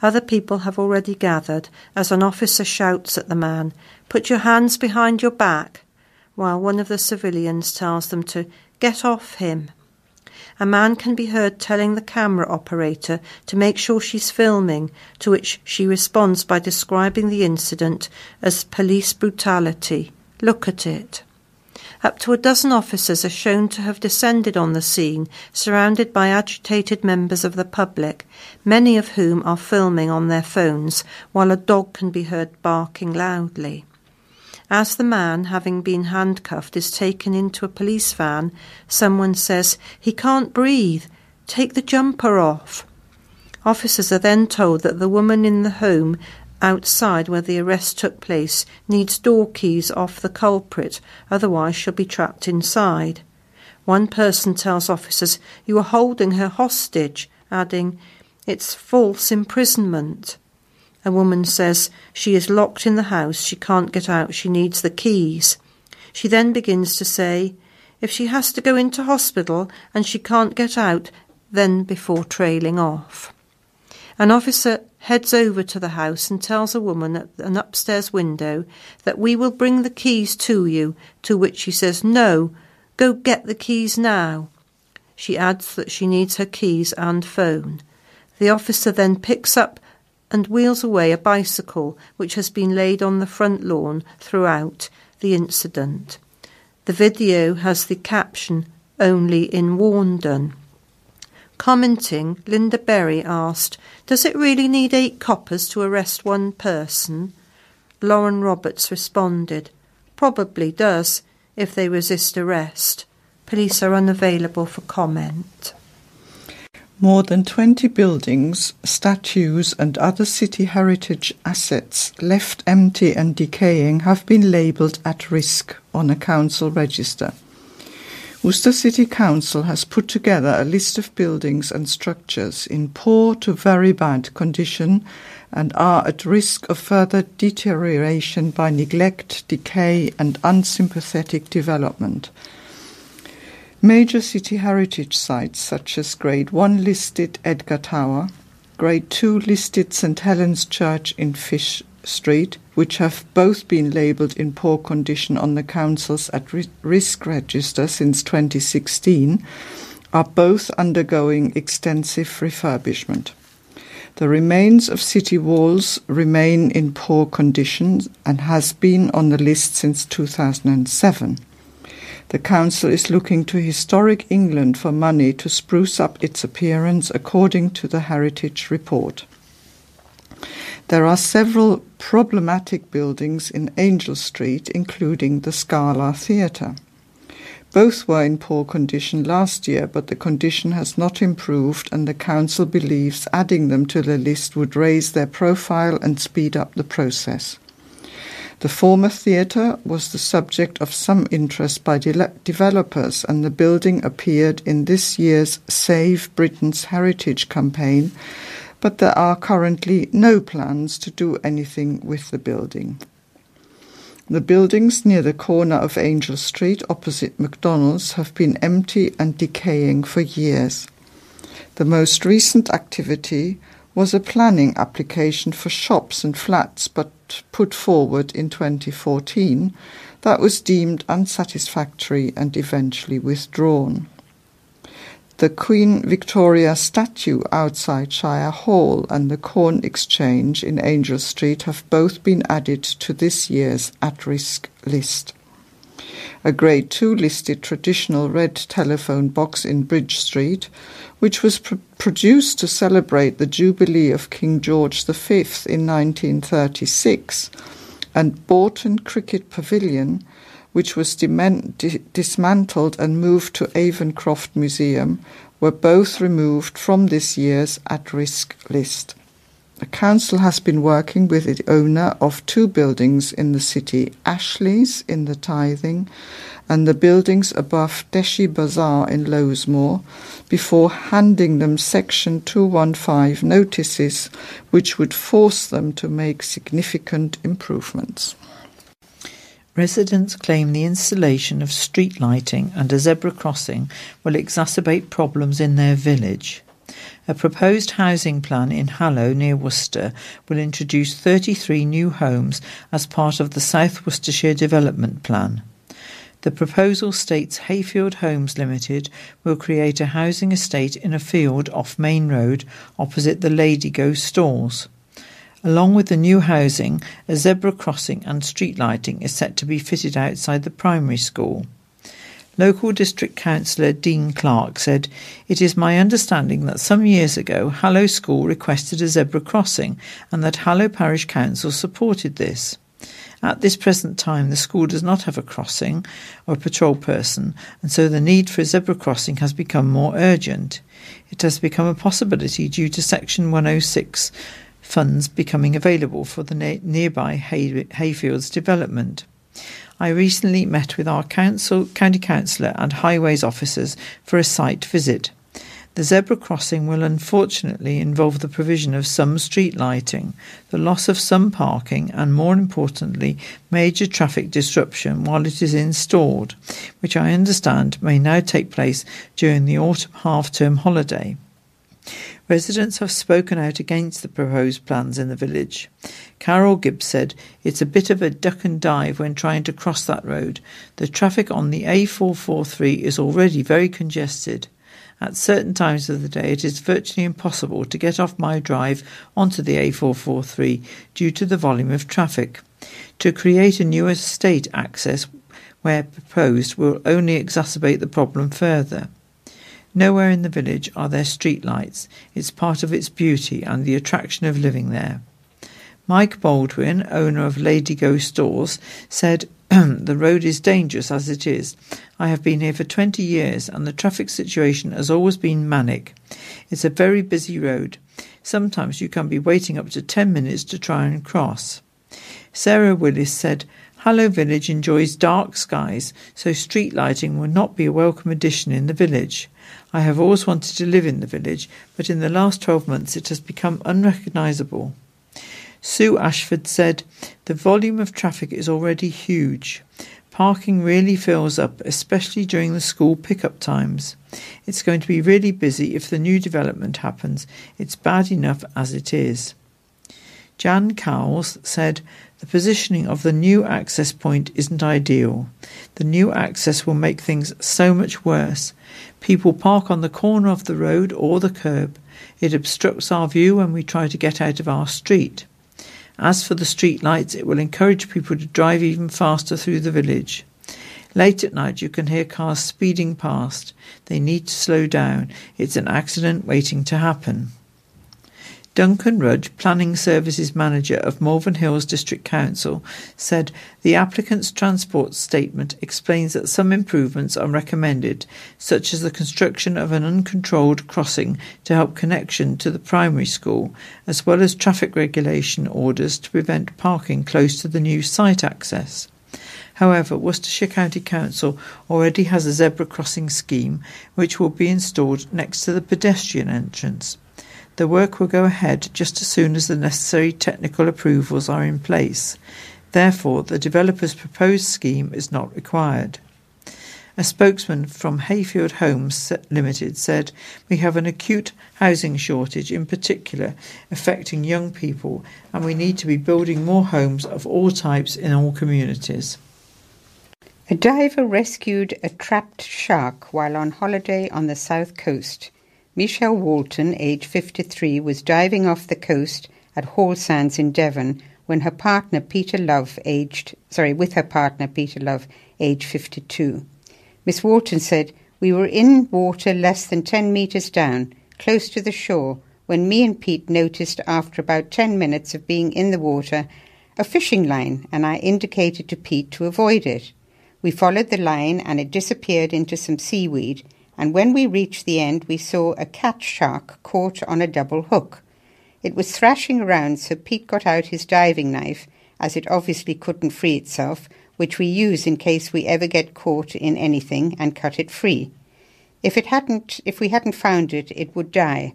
Other people have already gathered as an officer shouts at the man, "Put your hands behind your back," while one of the civilians tells them to "get off him." A man can be heard telling the camera operator to make sure she's filming, to which she responds by describing the incident as police brutality. "Look at it." Up to a dozen officers are shown to have descended on the scene, surrounded by agitated members of the public, many of whom are filming on their phones, while a dog can be heard barking loudly. As the man, having been handcuffed, is taken into a police van, someone says, "He can't breathe. Take the jumper off." Officers are then told that the woman in the home outside where the arrest took place needs door keys off the culprit, otherwise she'll be trapped inside. One person tells officers, "You are holding her hostage," adding, "It's false imprisonment." A woman says she is locked in the house, she can't get out, she needs the keys. She then begins to say, "If she has to go into hospital and she can't get out," then before trailing off. An officer heads over to the house and tells a woman at an upstairs window that "we will bring the keys to you," to which she says, "No, go get the keys now." She adds that she needs her keys and phone. The officer then picks up and wheels away a bicycle which has been laid on the front lawn throughout the incident. The video has the caption, "Only in Warndon." Commenting, Linda Berry asked, "Does it really need eight coppers to arrest one person?" Lauren Roberts responded, "Probably does, if they resist arrest." Police are unavailable for comment. More than twenty buildings, statues and other city heritage assets left empty and decaying have been labelled at risk on a council register. Worcester City Council has put together a list of buildings and structures in poor to very bad condition and are at risk of further deterioration by neglect, decay and unsympathetic development. Major city heritage sites such as Grade one listed Edgar Tower, Grade two listed St Helen's Church in Fish Street, which have both been labelled in poor condition on the council's at-risk register since twenty sixteen, are both undergoing extensive refurbishment. The remains of city walls remain in poor condition and has been on the list since two thousand seven. The council is looking to Historic England for money to spruce up its appearance according to the Heritage Report. There are several problematic buildings in Angel Street, including the Scala Theatre. Both were in poor condition last year, but the condition has not improved, and the council believes adding them to the list would raise their profile and speed up the process. The former theatre was the subject of some interest by de- developers, and the building appeared in this year's Save Britain's Heritage campaign, but there are currently no plans to do anything with the building. The buildings near the corner of Angel Street opposite McDonald's have been empty and decaying for years. The most recent activity was a planning application for shops and flats, but put forward in twenty fourteen, that was deemed unsatisfactory and eventually withdrawn. The Queen Victoria statue outside Shire Hall and the Corn Exchange in Angel Street have both been added to this year's at-risk list. A Grade two listed traditional red telephone box in Bridge Street, which was pr- produced to celebrate the Jubilee of King George the Fifth in nineteen thirty-six, and Bourton Cricket Pavilion, which was dement- di- dismantled and moved to Avoncroft Museum, were both removed from this year's at-risk list. The council has been working with the owner of two buildings in the city, Ashley's in the Tithing and the buildings above Deshi Bazaar in Lowesmoor, before handing them Section two fifteen notices, which would force them to make significant improvements. Residents claim the installation of street lighting and a zebra crossing will exacerbate problems in their village. A proposed housing plan in Hallow near Worcester will introduce thirty-three new homes as part of the South Worcestershire Development Plan. The proposal states Hayfield Homes Limited will create a housing estate in a field off Main Road opposite the Lady Go stores. Along with the new housing, a zebra crossing and street lighting is set to be fitted outside the primary school. Local District Councillor Dean Clark said, "It is my understanding that some years ago Hallow School requested a zebra crossing and that Hallow Parish Council supported this. At this present time the school does not have a crossing or a patrol person, and so the need for a zebra crossing has become more urgent. It has become a possibility due to Section one oh six funds becoming available for the na- nearby hay- Hayfields development. I recently met with our council, county councillor and highways officers for a site visit. The zebra crossing will unfortunately involve the provision of some street lighting, the loss of some parking and, more importantly, major traffic disruption while it is installed, which I understand may now take place during the autumn half-term holiday. Residents have spoken out against the proposed plans in the village. Carol Gibbs said, "It's a bit of a duck and dive when trying to cross that road. The traffic on the A four forty-three is already very congested. At certain times of the day, it is virtually impossible to get off my drive onto the A four forty-three due to the volume of traffic. To create a new estate access where proposed will only exacerbate the problem further. Nowhere in the village are there street lights. It's part of its beauty and the attraction of living there. Mike Baldwin, owner of Lady Go Stores, said, "The road is dangerous as it is. I have been here for twenty years and the traffic situation has always been manic. It's a very busy road. Sometimes you can be waiting up to ten minutes to try and cross." Sarah Willis said, "Hallow Village enjoys dark skies, so street lighting will not be a welcome addition in the village. I have always wanted to live in the village, but in the last twelve months it has become unrecognisable." Sue Ashford said, "The volume of traffic is already huge. Parking really fills up, especially during the school pick-up times. It's going to be really busy if the new development happens. It's bad enough as it is." Jan Cowles said, "The positioning of the new access point isn't ideal. The new access will make things so much worse. People park on the corner of the road or the curb. It obstructs our view when we try to get out of our street. As for the street lights, it will encourage people to drive even faster through the village. Late at night, you can hear cars speeding past. They need to slow down. It's an accident waiting to happen." Duncan Rudge, Planning Services Manager of Malvern Hills District Council, said the applicant's transport statement explains that some improvements are recommended, such as the construction of an uncontrolled crossing to help connection to the primary school, as well as traffic regulation orders to prevent parking close to the new site access. However, Worcestershire County Council already has a zebra crossing scheme which will be installed next to the pedestrian entrance. The work will go ahead just as soon as the necessary technical approvals are in place. Therefore, the developer's proposed scheme is not required. A spokesman from Hayfield Homes Limited said, "We have an acute housing shortage, in particular affecting young people, and we need to be building more homes of all types in all communities." A diver rescued a trapped shark while on holiday on the south coast. Michelle Walton, aged fifty-three, was diving off the coast at Hall Sands in Devon when her partner Peter Love, aged sorry, with her partner Peter Love, aged fifty-two. Miss Walton said, "We were in water less than ten metres down, close to the shore, when me and Pete noticed after about ten minutes of being in the water a fishing line, and I indicated to Pete to avoid it. We followed the line and it disappeared into some seaweed, and when we reached the end, we saw a cat shark caught on a double hook. It was thrashing around, so Pete got out his diving knife, as it obviously couldn't free itself, which we use in case we ever get caught in anything, and cut it free. If it hadn't, if we hadn't found it, it would die.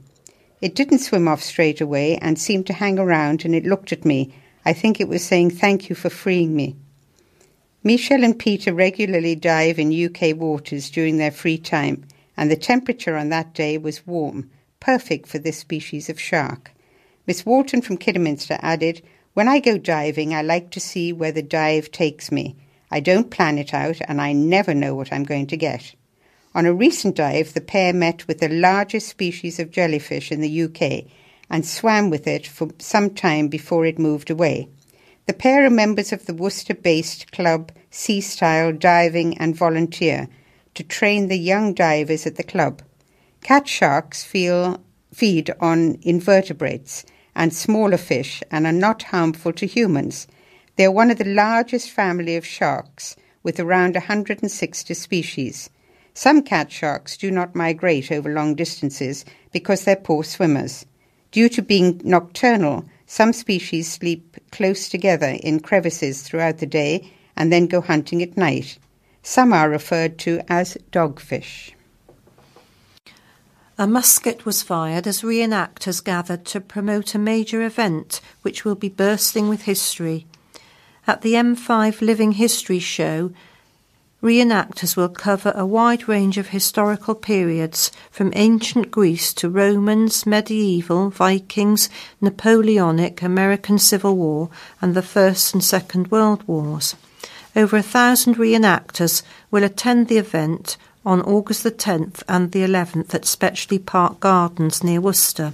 It didn't swim off straight away and seemed to hang around, and it looked at me. I think it was saying thank you for freeing me." Michelle and Peter regularly dive in U K waters during their free time, and the temperature on that day was warm, perfect for this species of shark. Miss Walton from Kidderminster added, "When I go diving, I like to see where the dive takes me. I don't plan it out, and I never know what I'm going to get." On a recent dive, the pair met with the largest species of jellyfish in the U K and swam with it for some time before it moved away. The pair are members of the Worcester-based club Sea Style Diving and volunteer to train the young divers at the club. Cat sharks feel, feed on invertebrates and smaller fish and are not harmful to humans. They are one of the largest family of sharks, with around one hundred sixty species. Some cat sharks do not migrate over long distances because they're poor swimmers. Due to being nocturnal, some species sleep close together in crevices throughout the day and then go hunting at night. Some are referred to as dogfish. A musket was fired as reenactors gathered to promote a major event which will be bursting with history. At the M five Living History Show, reenactors will cover a wide range of historical periods, from ancient Greece to Romans, medieval, Vikings, Napoleonic, American Civil War and the First and Second World Wars. Over a thousand reenactors will attend the event on August the tenth and the eleventh at Spetchley Park Gardens near Worcester.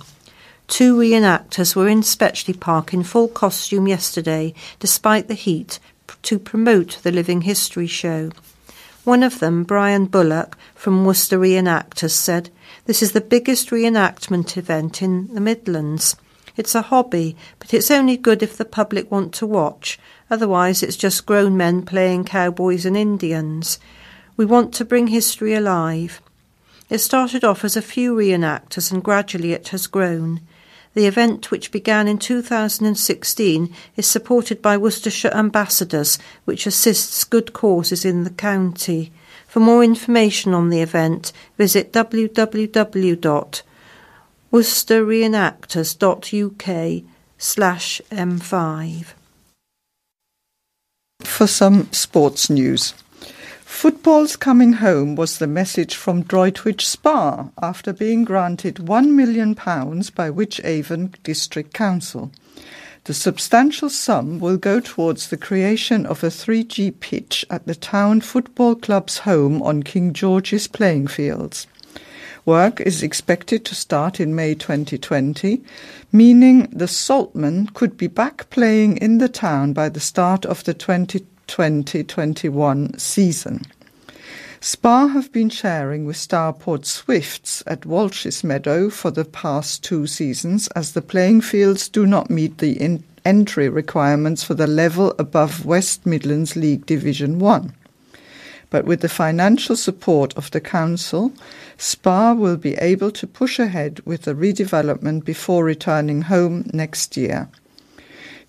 Two reenactors were in Spetchley Park in full costume yesterday, despite the heat, to promote the Living History show. One of them, Brian Bullock, from Worcester Reenactors, said, "This is the biggest reenactment event in the Midlands. It's a hobby, but it's only good if the public want to watch. Otherwise it's just grown men playing cowboys and Indians. We want to bring history alive." It started off as a few reenactors and gradually it has grown. The event, which began in two thousand sixteen, is supported by Worcestershire Ambassadors, which assists good causes in the county. For more information on the event, visit w w w dot worcester reenactors dot u k slash m five. For some sports news. Football's coming home was the message from Droitwich Spa after being granted one million pounds by Wychavon District Council. The substantial sum will go towards the creation of a three G pitch at the town football club's home on King George's playing fields. Work is expected to start in May twenty twenty, meaning the Saltmen could be back playing in the town by the start of the twenty twenty-one season. Spa have been sharing with Starport Swifts at Walsh's Meadow for the past two seasons, as the playing fields do not meet the in- entry requirements for the level above West Midlands League Division one. But with the financial support of the council, Spa will be able to push ahead with the redevelopment before returning home next year.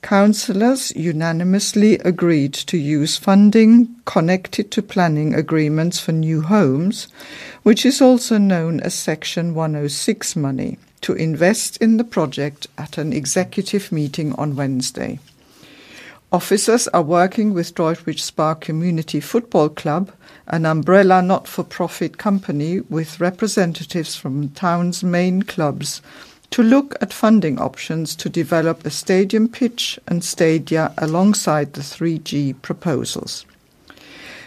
Councillors unanimously agreed to use funding connected to planning agreements for new homes, which is also known as Section one oh six money, to invest in the project at an executive meeting on Wednesday. Officers are working with Droitwich Spa Community Football Club, an umbrella not-for-profit company with representatives from the town's main clubs, to look at funding options to develop a stadium pitch and stadia alongside the three G proposals.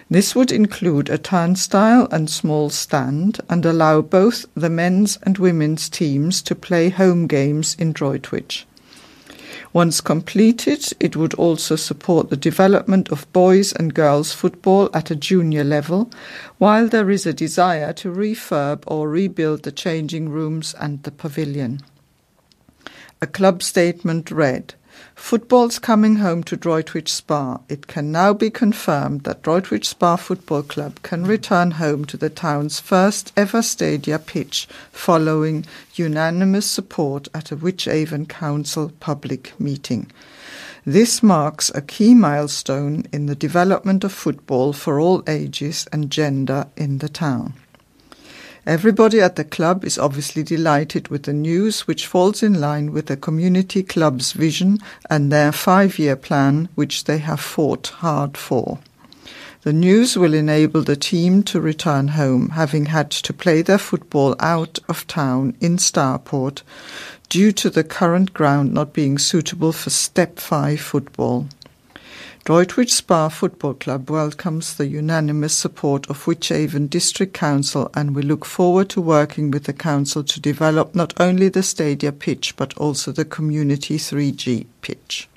This would include a turnstile and small stand and allow both the men's and women's teams to play home games in Droitwich. Once completed, it would also support the development of boys and girls football at a junior level, while there is a desire to refurb or rebuild the changing rooms and the pavilion. A club statement read, "Football's coming home to Droitwich Spa. It can now be confirmed that Droitwich Spa Football Club can return home to the town's first ever stadia pitch following unanimous support at a Wychavon Council public meeting. This marks a key milestone in the development of football for all ages and gender in the town." Everybody at the club is obviously delighted with the news, which falls in line with the community club's vision and their five-year plan, which they have fought hard for. The news will enable the team to return home, having had to play their football out of town in Starport due to the current ground not being suitable for Step five football. Droitwich Spa Football Club welcomes the unanimous support of Wychavon District Council, and we look forward to working with the council to develop not only the stadia pitch but also the community three G pitch.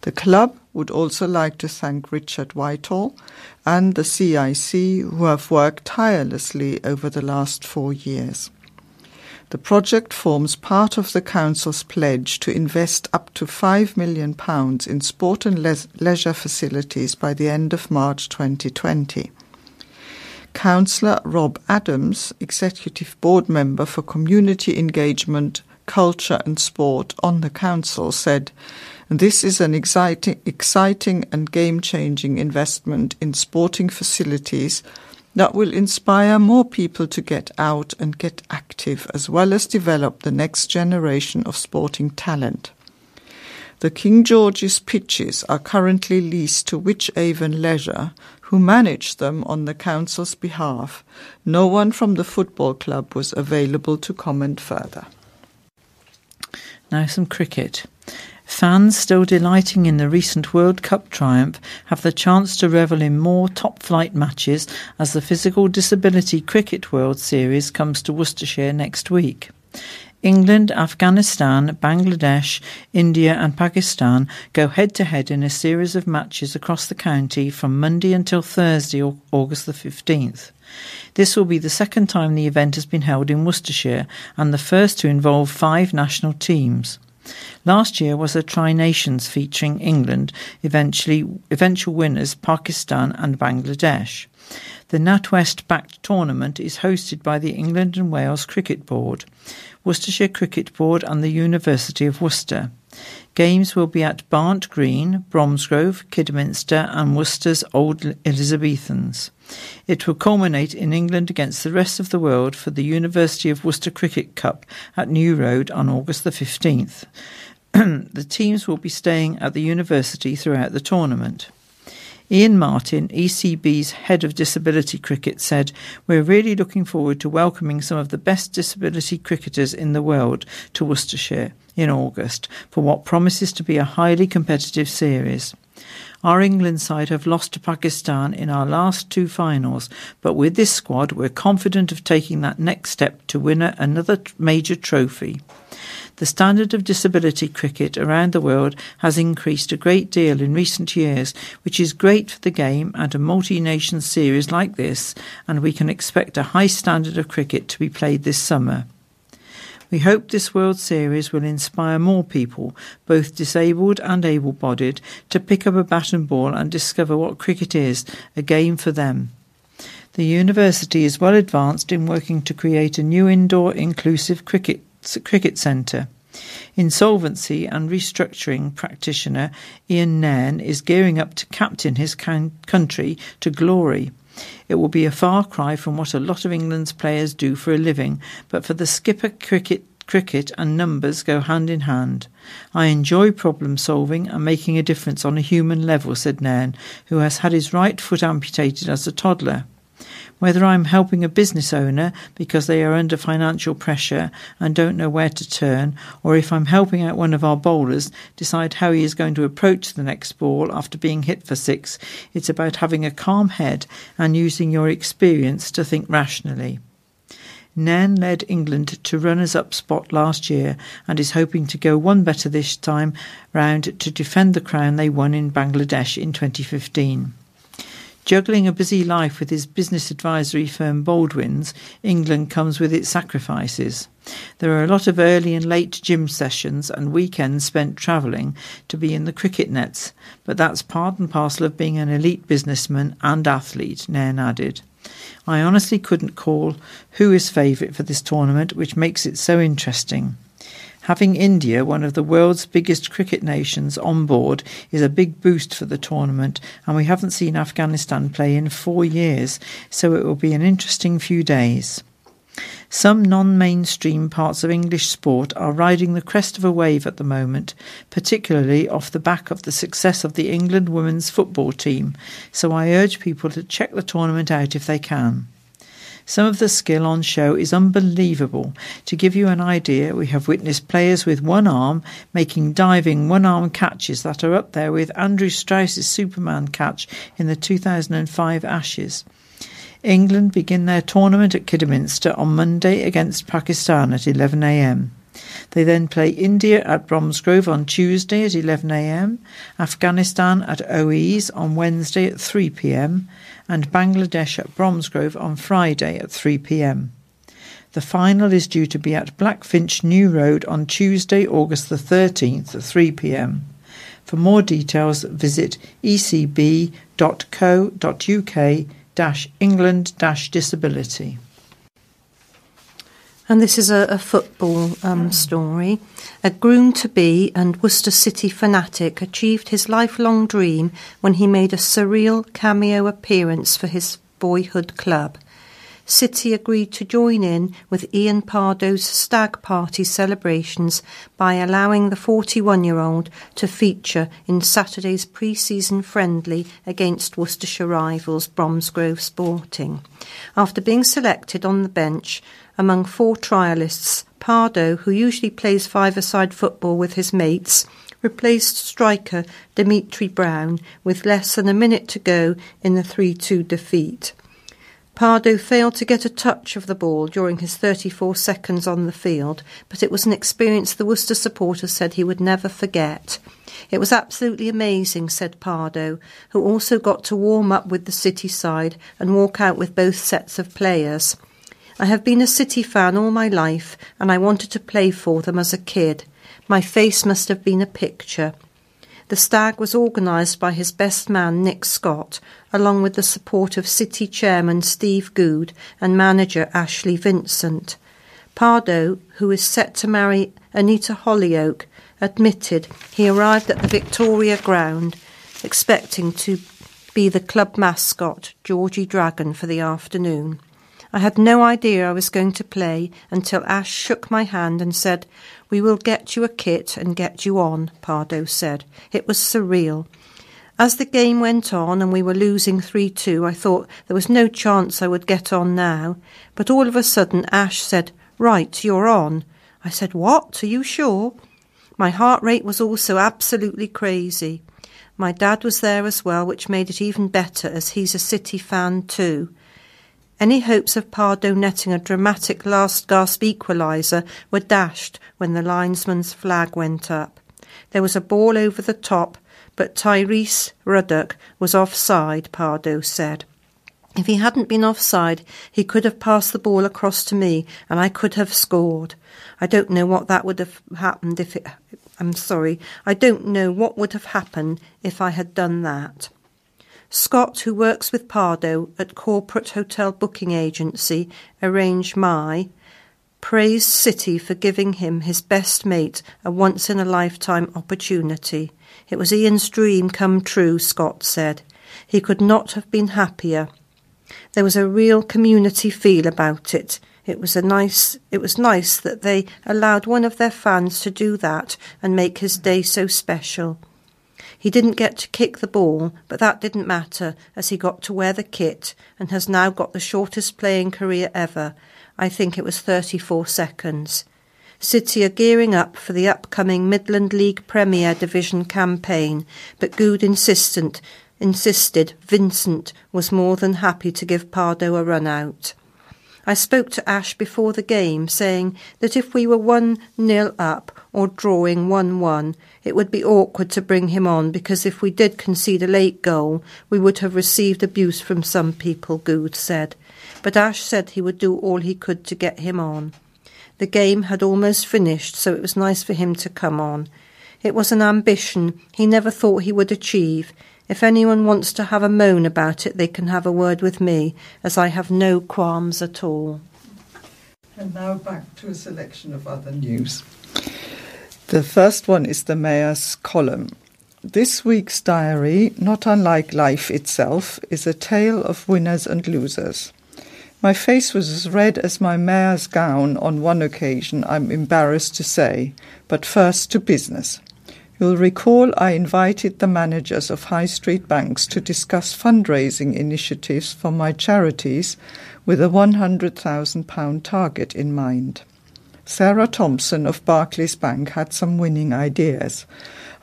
The club would also like to thank Richard Whitehall and the C I C, who have worked tirelessly over the last four years. The project forms part of the Council's pledge to invest up to five million pounds in sport and le- leisure facilities by the end of March twenty twenty. Councillor Rob Adams, Executive Board Member for Community Engagement, Culture and Sport on the Council, said, "This is an exciting, exciting and game-changing investment in sporting facilities that will inspire more people to get out and get active, as well as develop the next generation of sporting talent. The King George's pitches are currently leased to Wychavon Leisure, who manage them on the council's behalf. No one from the football club was available to comment further." Now some cricket. Fans still delighting in the recent World Cup triumph have the chance to revel in more top-flight matches as the Physical Disability Cricket World Series comes to Worcestershire next week. England, Afghanistan, Bangladesh, India and Pakistan go head-to-head in a series of matches across the county from Monday until Thursday, August the fifteenth. This will be the second time the event has been held in Worcestershire and the first to involve five national teams. Last year was a Tri-Nations featuring England, eventually, eventual winners Pakistan and Bangladesh. The NatWest-backed tournament is hosted by the England and Wales Cricket Board, Worcestershire Cricket Board and the University of Worcester. Games will be at Barnt Green, Bromsgrove, Kidderminster and Worcester's Old Elizabethans. It will culminate in England against the rest of the world for the University of Worcester Cricket Cup at New Road on August the fifteenth. The teams will be staying at the university throughout the tournament. Ian Martin, E C B's Head of Disability Cricket, said, "We're really looking forward to welcoming some of the best disability cricketers in the world to Worcestershire in August for what promises to be a highly competitive series. Our England side have lost to Pakistan in our last two finals, but with this squad we're confident of taking that next step to win another major trophy. The standard of disability cricket around the world has increased a great deal in recent years, which is great for the game and a multi-nation series like this, and we can expect a high standard of cricket to be played this summer. We hope this World Series will inspire more people, both disabled and able-bodied, to pick up a bat and ball and discover what cricket is, a game for them. The university is well advanced in working to create a new indoor inclusive cricket cricket centre. Insolvency and restructuring practitioner Ian Nairn is gearing up to captain his country to glory. It will be a far cry from what a lot of England's players do for a living, but for the skipper, cricket cricket and numbers go hand in hand. I enjoy problem solving and making a difference on a human level," said Nairn, who has had his right foot amputated as a toddler. "Whether I'm helping a business owner because they are under financial pressure and don't know where to turn, or if I'm helping out one of our bowlers decide how he is going to approach the next ball after being hit for six, it's about having a calm head and using your experience to think rationally." Nairn led England to runners-up spot last year and is hoping to go one better this time round to defend the crown they won in Bangladesh in twenty fifteen. Juggling a busy life with his business advisory firm Baldwin's, England comes with its sacrifices. There are a lot of early and late gym sessions and weekends spent travelling to be in the cricket nets, but that's part and parcel of being an elite businessman and athlete," Nairn added. "I honestly couldn't call who is favourite for this tournament, which makes it so interesting. Having India, one of the world's biggest cricket nations, on board is a big boost for the tournament, and we haven't seen Afghanistan play in four years, so it will be an interesting few days. Some non-mainstream parts of English sport are riding the crest of a wave at the moment, particularly off the back of the success of the England women's football team, so I urge people to check the tournament out if they can. Some of the skill on show is unbelievable. To give you an idea, we have witnessed players with one arm making diving one-arm catches that are up there with Andrew Strauss's Superman catch in the two thousand five Ashes. England begin their tournament at Kidderminster on Monday against Pakistan at eleven a m. They then play India at Bromsgrove on Tuesday at eleven a m, Afghanistan at O E's on Wednesday at three p m, and Bangladesh at Bromsgrove on Friday at three p m. The final is due to be at Blackfinch New Road on Tuesday, August the thirteenth at three p m. For more details, visit e c b dot co dot u k dash England dash disability. And this is a, a football um, story. A groom-to-be and Worcester City fanatic achieved his lifelong dream when he made a surreal cameo appearance for his boyhood club. City agreed to join in with Ian Pardo's stag party celebrations by allowing the forty-one-year-old to feature in Saturday's pre-season friendly against Worcestershire rivals Bromsgrove Sporting. After being selected on the bench among four trialists, Pardo, who usually plays five-a-side football with his mates, replaced striker Dimitri Brown with less than a minute to go in the three two defeat. Pardo failed to get a touch of the ball during his thirty-four seconds on the field, but it was an experience the Worcester supporter said he would never forget. It was absolutely amazing, said Pardo, who also got to warm up with the City side and walk out with both sets of players. I have been a City fan all my life, and I wanted to play for them as a kid. My face must have been a picture. The stag was organised by his best man, Nick Scott, along with the support of City chairman Steve Goode and manager Ashley Vincent. Pardo, who is set to marry Anita Hollyoak, admitted he arrived at the Victoria Ground expecting to be the club mascot, Georgie Dragon, for the afternoon. I had no idea I was going to play until Ash shook my hand and said, "We will get you a kit and get you on," Pardo said. It was surreal. As the game went on and we were losing three two, I thought there was no chance I would get on now. But all of a sudden Ash said, "Right, you're on." I said, "What? Are you sure?" My heart rate was also absolutely crazy. My dad was there as well, which made it even better as he's a City fan too. Any hopes of Pardo netting a dramatic last-gasp equaliser were dashed when the linesman's flag went up. There was a ball over the top, but Tyrese Ruddock was offside, Pardo said. If he hadn't been offside, he could have passed the ball across to me and I could have scored. I don't know what that would have happened if it... I'm sorry. I don't know what would have happened if I had done that. Scott, who works with Pardo at Corporate Hotel Booking Agency, Arrange My, praised City for giving him his best mate a once-in-a-lifetime opportunity. It was Ian's dream come true, Scott said. He could not have been happier. There was a real community feel about it. It was a nice. It was nice that they allowed one of their fans to do that and make his day so special. He didn't get to kick the ball, but that didn't matter as he got to wear the kit and has now got the shortest playing career ever. I think it was thirty-four seconds. City are gearing up for the upcoming Midland League Premier Division campaign, but Goode insistent, insisted Vincent was more than happy to give Pardo a run-out. I spoke to Ash before the game, saying that if we were one nil up or drawing one one, it would be awkward to bring him on because if we did concede a late goal, we would have received abuse from some people, Goode said. But Ash said he would do all he could to get him on. The game had almost finished, so it was nice for him to come on. It was an ambition he never thought he would achieve. If anyone wants to have a moan about it, they can have a word with me, as I have no qualms at all. And now back to a selection of other news. The first one is the Mayor's column. This week's diary, not unlike life itself, is a tale of winners and losers. My face was as red as my mayor's gown on one occasion, I'm embarrassed to say, but first to business. You'll recall I invited the managers of high street banks to discuss fundraising initiatives for my charities with a one hundred thousand pounds target in mind. Sarah Thompson of Barclays Bank had some winning ideas.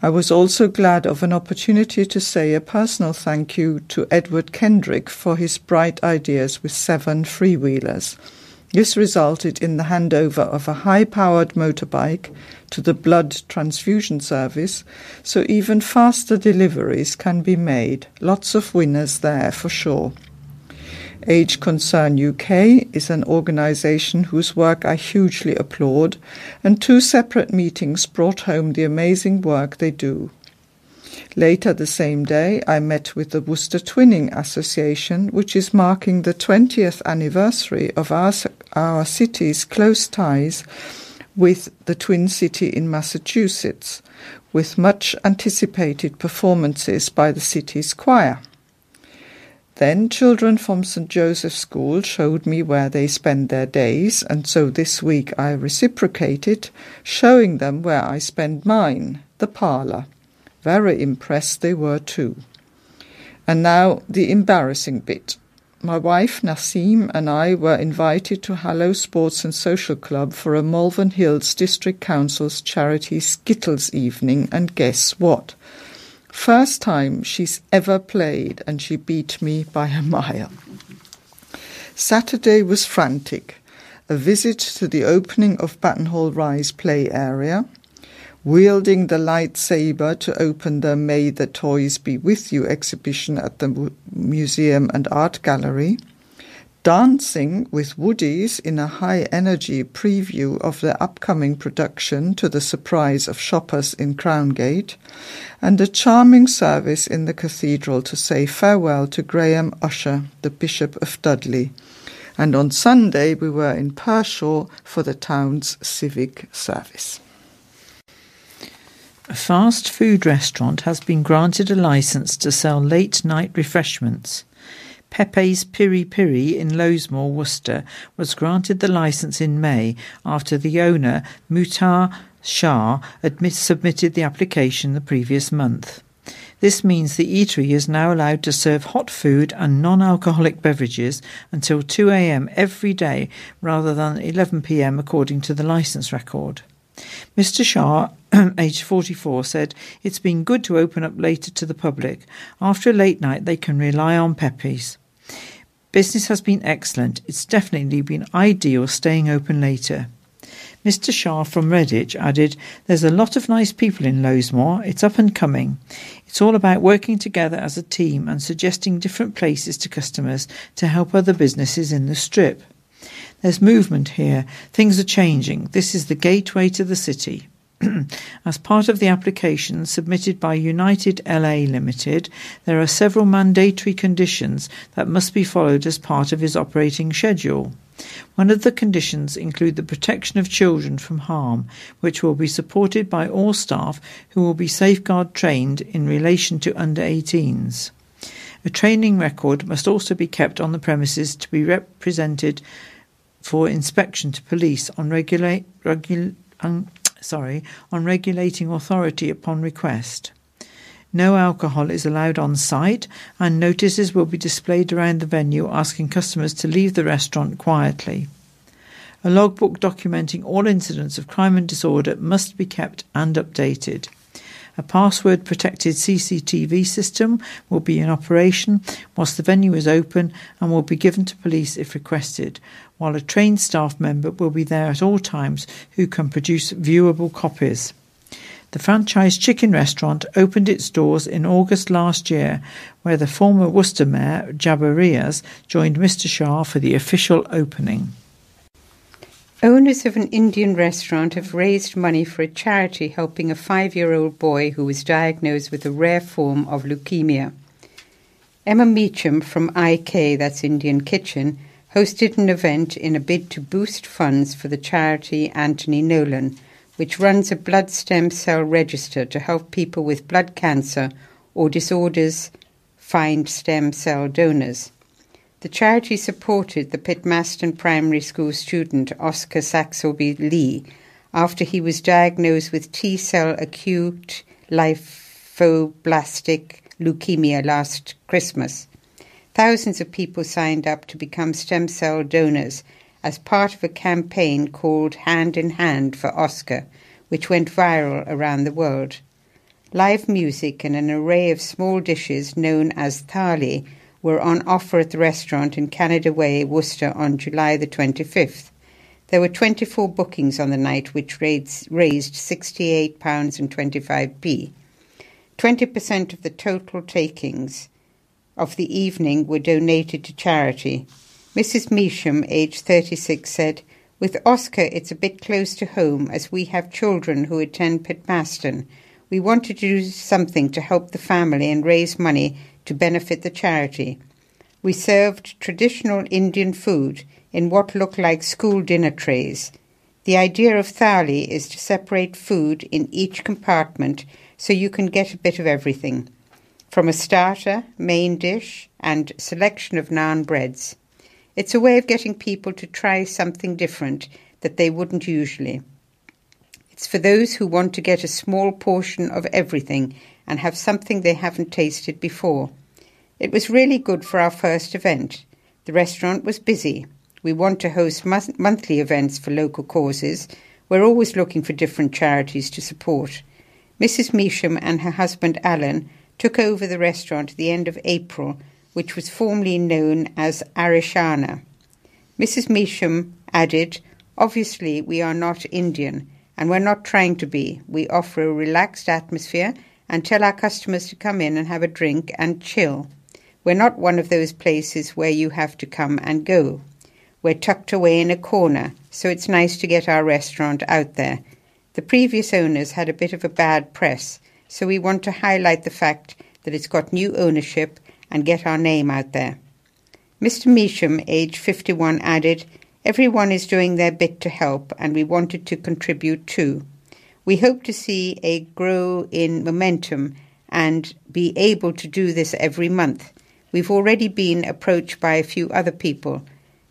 I was also glad of an opportunity to say a personal thank you to Edward Kendrick for his bright ideas with seven freewheelers. This resulted in the handover of a high-powered motorbike to the blood transfusion service, so even faster deliveries can be made. Lots of winners there for sure. Age Concern U K is an organisation whose work I hugely applaud, and two separate meetings brought home the amazing work they do. Later the same day, I met with the Worcester Twinning Association, which is marking the twentieth anniversary of our, our city's close ties with the Twin City in Massachusetts, with much anticipated performances by the city's choir. Then children from St Joseph's School showed me where they spend their days, and so this week I reciprocated, showing them where I spend mine, the parlour. Very impressed they were too. And now the embarrassing bit. my wife Nasim and I were invited to Hallow Sports and Social Club for a Malvern Hills District Council's charity Skittles evening, and guess what? First time she's ever played, and she beat me by a mile. Saturday was frantic. A visit to the opening of Battenhall Rise play area, wielding the lightsaber to open the May the Toys Be With You exhibition at the Museum and Art Gallery, dancing with Woodies in a high-energy preview of their upcoming production to the surprise of shoppers in Crowngate, and a charming service in the cathedral to say farewell to Graham Usher, the Bishop of Dudley. And on Sunday we were in Pershore for the town's civic service. A fast food restaurant has been granted a licence to sell late-night refreshments. Pepe's Piri Piri in Lowesmoor, Worcester, was granted the licence in May after the owner, Muhtar Shah, admit, submitted the application the previous month. This means the eatery is now allowed to serve hot food and non-alcoholic beverages until two a.m. every day rather than eleven p.m. according to the licence record. Mr Shah, aged forty-four, said, "It's been good to open up later to the public. After a late night, they can rely on Pepe's. Business has been excellent. It's definitely been ideal staying open later." Mr Shah from Redditch added, "There's a lot of nice people in Lowesmoor. It's up and coming. It's all about working together as a team and suggesting different places to customers to help other businesses in the strip. There's movement here. Things are changing. This is the gateway to the city." As part of the application submitted by United L A Limited, there are several mandatory conditions that must be followed as part of his operating schedule. One of the conditions include the protection of children from harm, which will be supported by all staff who will be safeguard trained in relation to under eighteens. A training record must also be kept on the premises to be represented for inspection to police on regulate, regu, um, sorry, on regulating authority upon request. No alcohol is allowed on site, and notices will be displayed around the venue asking customers to leave the restaurant quietly. A logbook documenting all incidents of crime and disorder must be kept and updated. A password-protected C C T V system will be in operation whilst the venue is open and will be given to police if requested, while a trained staff member will be there at all times who can produce viewable copies. The franchise chicken restaurant opened its doors in August last year, where the former Worcester mayor, Jabba Riaz, joined Mr Shah for the official opening. Owners of an Indian restaurant have raised money for a charity helping a five-year-old boy who was diagnosed with a rare form of leukemia. Emma Meacham from I K, that's Indian Kitchen, hosted an event in a bid to boost funds for the charity Anthony Nolan, which runs a blood stem cell register to help people with blood cancer or disorders find stem cell donors. The charity supported the Pitmaston Primary School student Oscar Saxelby Lee after he was diagnosed with T-cell acute lymphoblastic leukemia last Christmas. Thousands of people signed up to become stem cell donors as part of a campaign called Hand in Hand for Oscar, which went viral around the world. Live music and an array of small dishes known as thali were on offer at the restaurant in Canada Way, Worcester, on July the twenty-fifth. There were twenty-four bookings on the night, which raised sixty-eight pounds twenty-five. twenty percent of the total takings of the evening were donated to charity. Missus Meacham, aged thirty-six, said, "With Oscar, it's a bit close to home as we have children who attend Pitmaston. We wanted to do something to help the family and raise money to benefit the charity. We served traditional Indian food in what looked like school dinner trays. The idea of thali is to separate food in each compartment so you can get a bit of everything, from a starter, main dish, and selection of naan breads. It's a way of getting people to try something different that they wouldn't usually. It's for those who want to get a small portion of everything and have something they haven't tasted before. It was really good for our first event. The restaurant was busy. We want to host month- monthly events for local causes. We're always looking for different charities to support. Missus Measham and her husband Alan took over the restaurant at the end of April, which was formerly known as Arishana. Missus Measham added, "Obviously we are not Indian, and we're not trying to be. We offer a relaxed atmosphere and tell our customers to come in and have a drink and chill. We're not one of those places where you have to come and go. We're tucked away in a corner, so it's nice to get our restaurant out there. The previous owners had a bit of a bad press, so we want to highlight the fact that it's got new ownership and get our name out there." Mister Measham, aged fifty-one, added, "Everyone is doing their bit to help, and we wanted to contribute too. We hope to see a grow in momentum and be able to do this every month. We've already been approached by a few other people.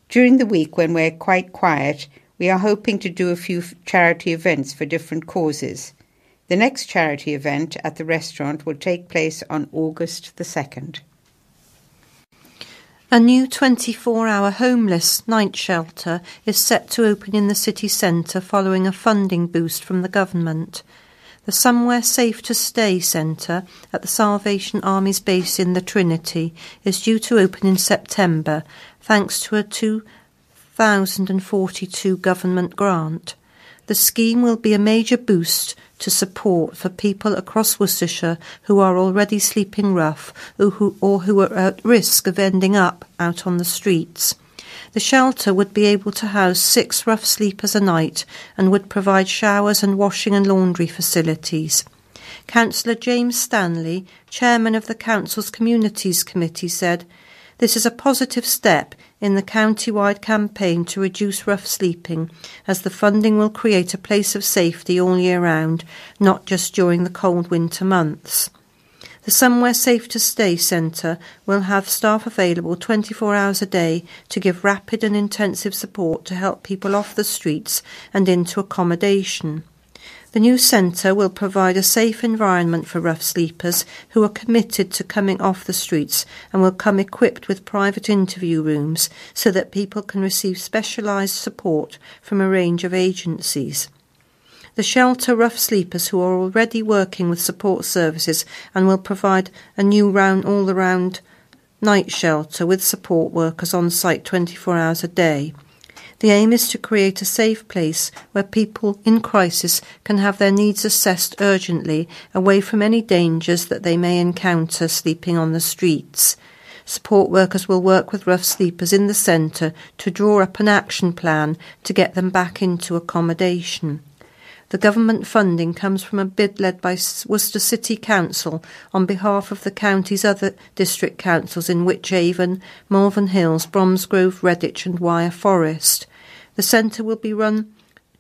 During the week, when we're quite quiet, we are hoping to do a few charity events for different causes. The next charity event at the restaurant will take place on August the second. A new twenty-four hour homeless night shelter is set to open in the city centre following a funding boost from the government. The Somewhere Safe to Stay Centre at the Salvation Army's base in the Trinity is due to open in September, thanks to a two thousand forty-two government grant. The scheme will be a major boost to support for people across Worcestershire who are already sleeping rough or who, or who are at risk of ending up out on the streets. The shelter would be able to house six rough sleepers a night and would provide showers and washing and laundry facilities. Councillor James Stanley, chairman of the Council's Communities Committee, said, "This is a positive step in the county-wide campaign to reduce rough sleeping, as the funding will create a place of safety all year round, not just during the cold winter months." The Somewhere Safe to Stay Centre will have staff available twenty-four hours a day to give rapid and intensive support to help people off the streets and into accommodation. The new centre will provide a safe environment for rough sleepers who are committed to coming off the streets and will come equipped with private interview rooms so that people can receive specialised support from a range of agencies. The shelter rough sleepers who are already working with support services and will provide a new round, all-round night shelter with support workers on site twenty-four hours a day. The aim is to create a safe place where people in crisis can have their needs assessed urgently, away from any dangers that they may encounter sleeping on the streets. Support workers will work with rough sleepers in the centre to draw up an action plan to get them back into accommodation. The government funding comes from a bid led by Worcester City Council on behalf of the county's other district councils in Wychavon, Malvern Hills, Bromsgrove, Redditch and Wyre Forest. The centre will be run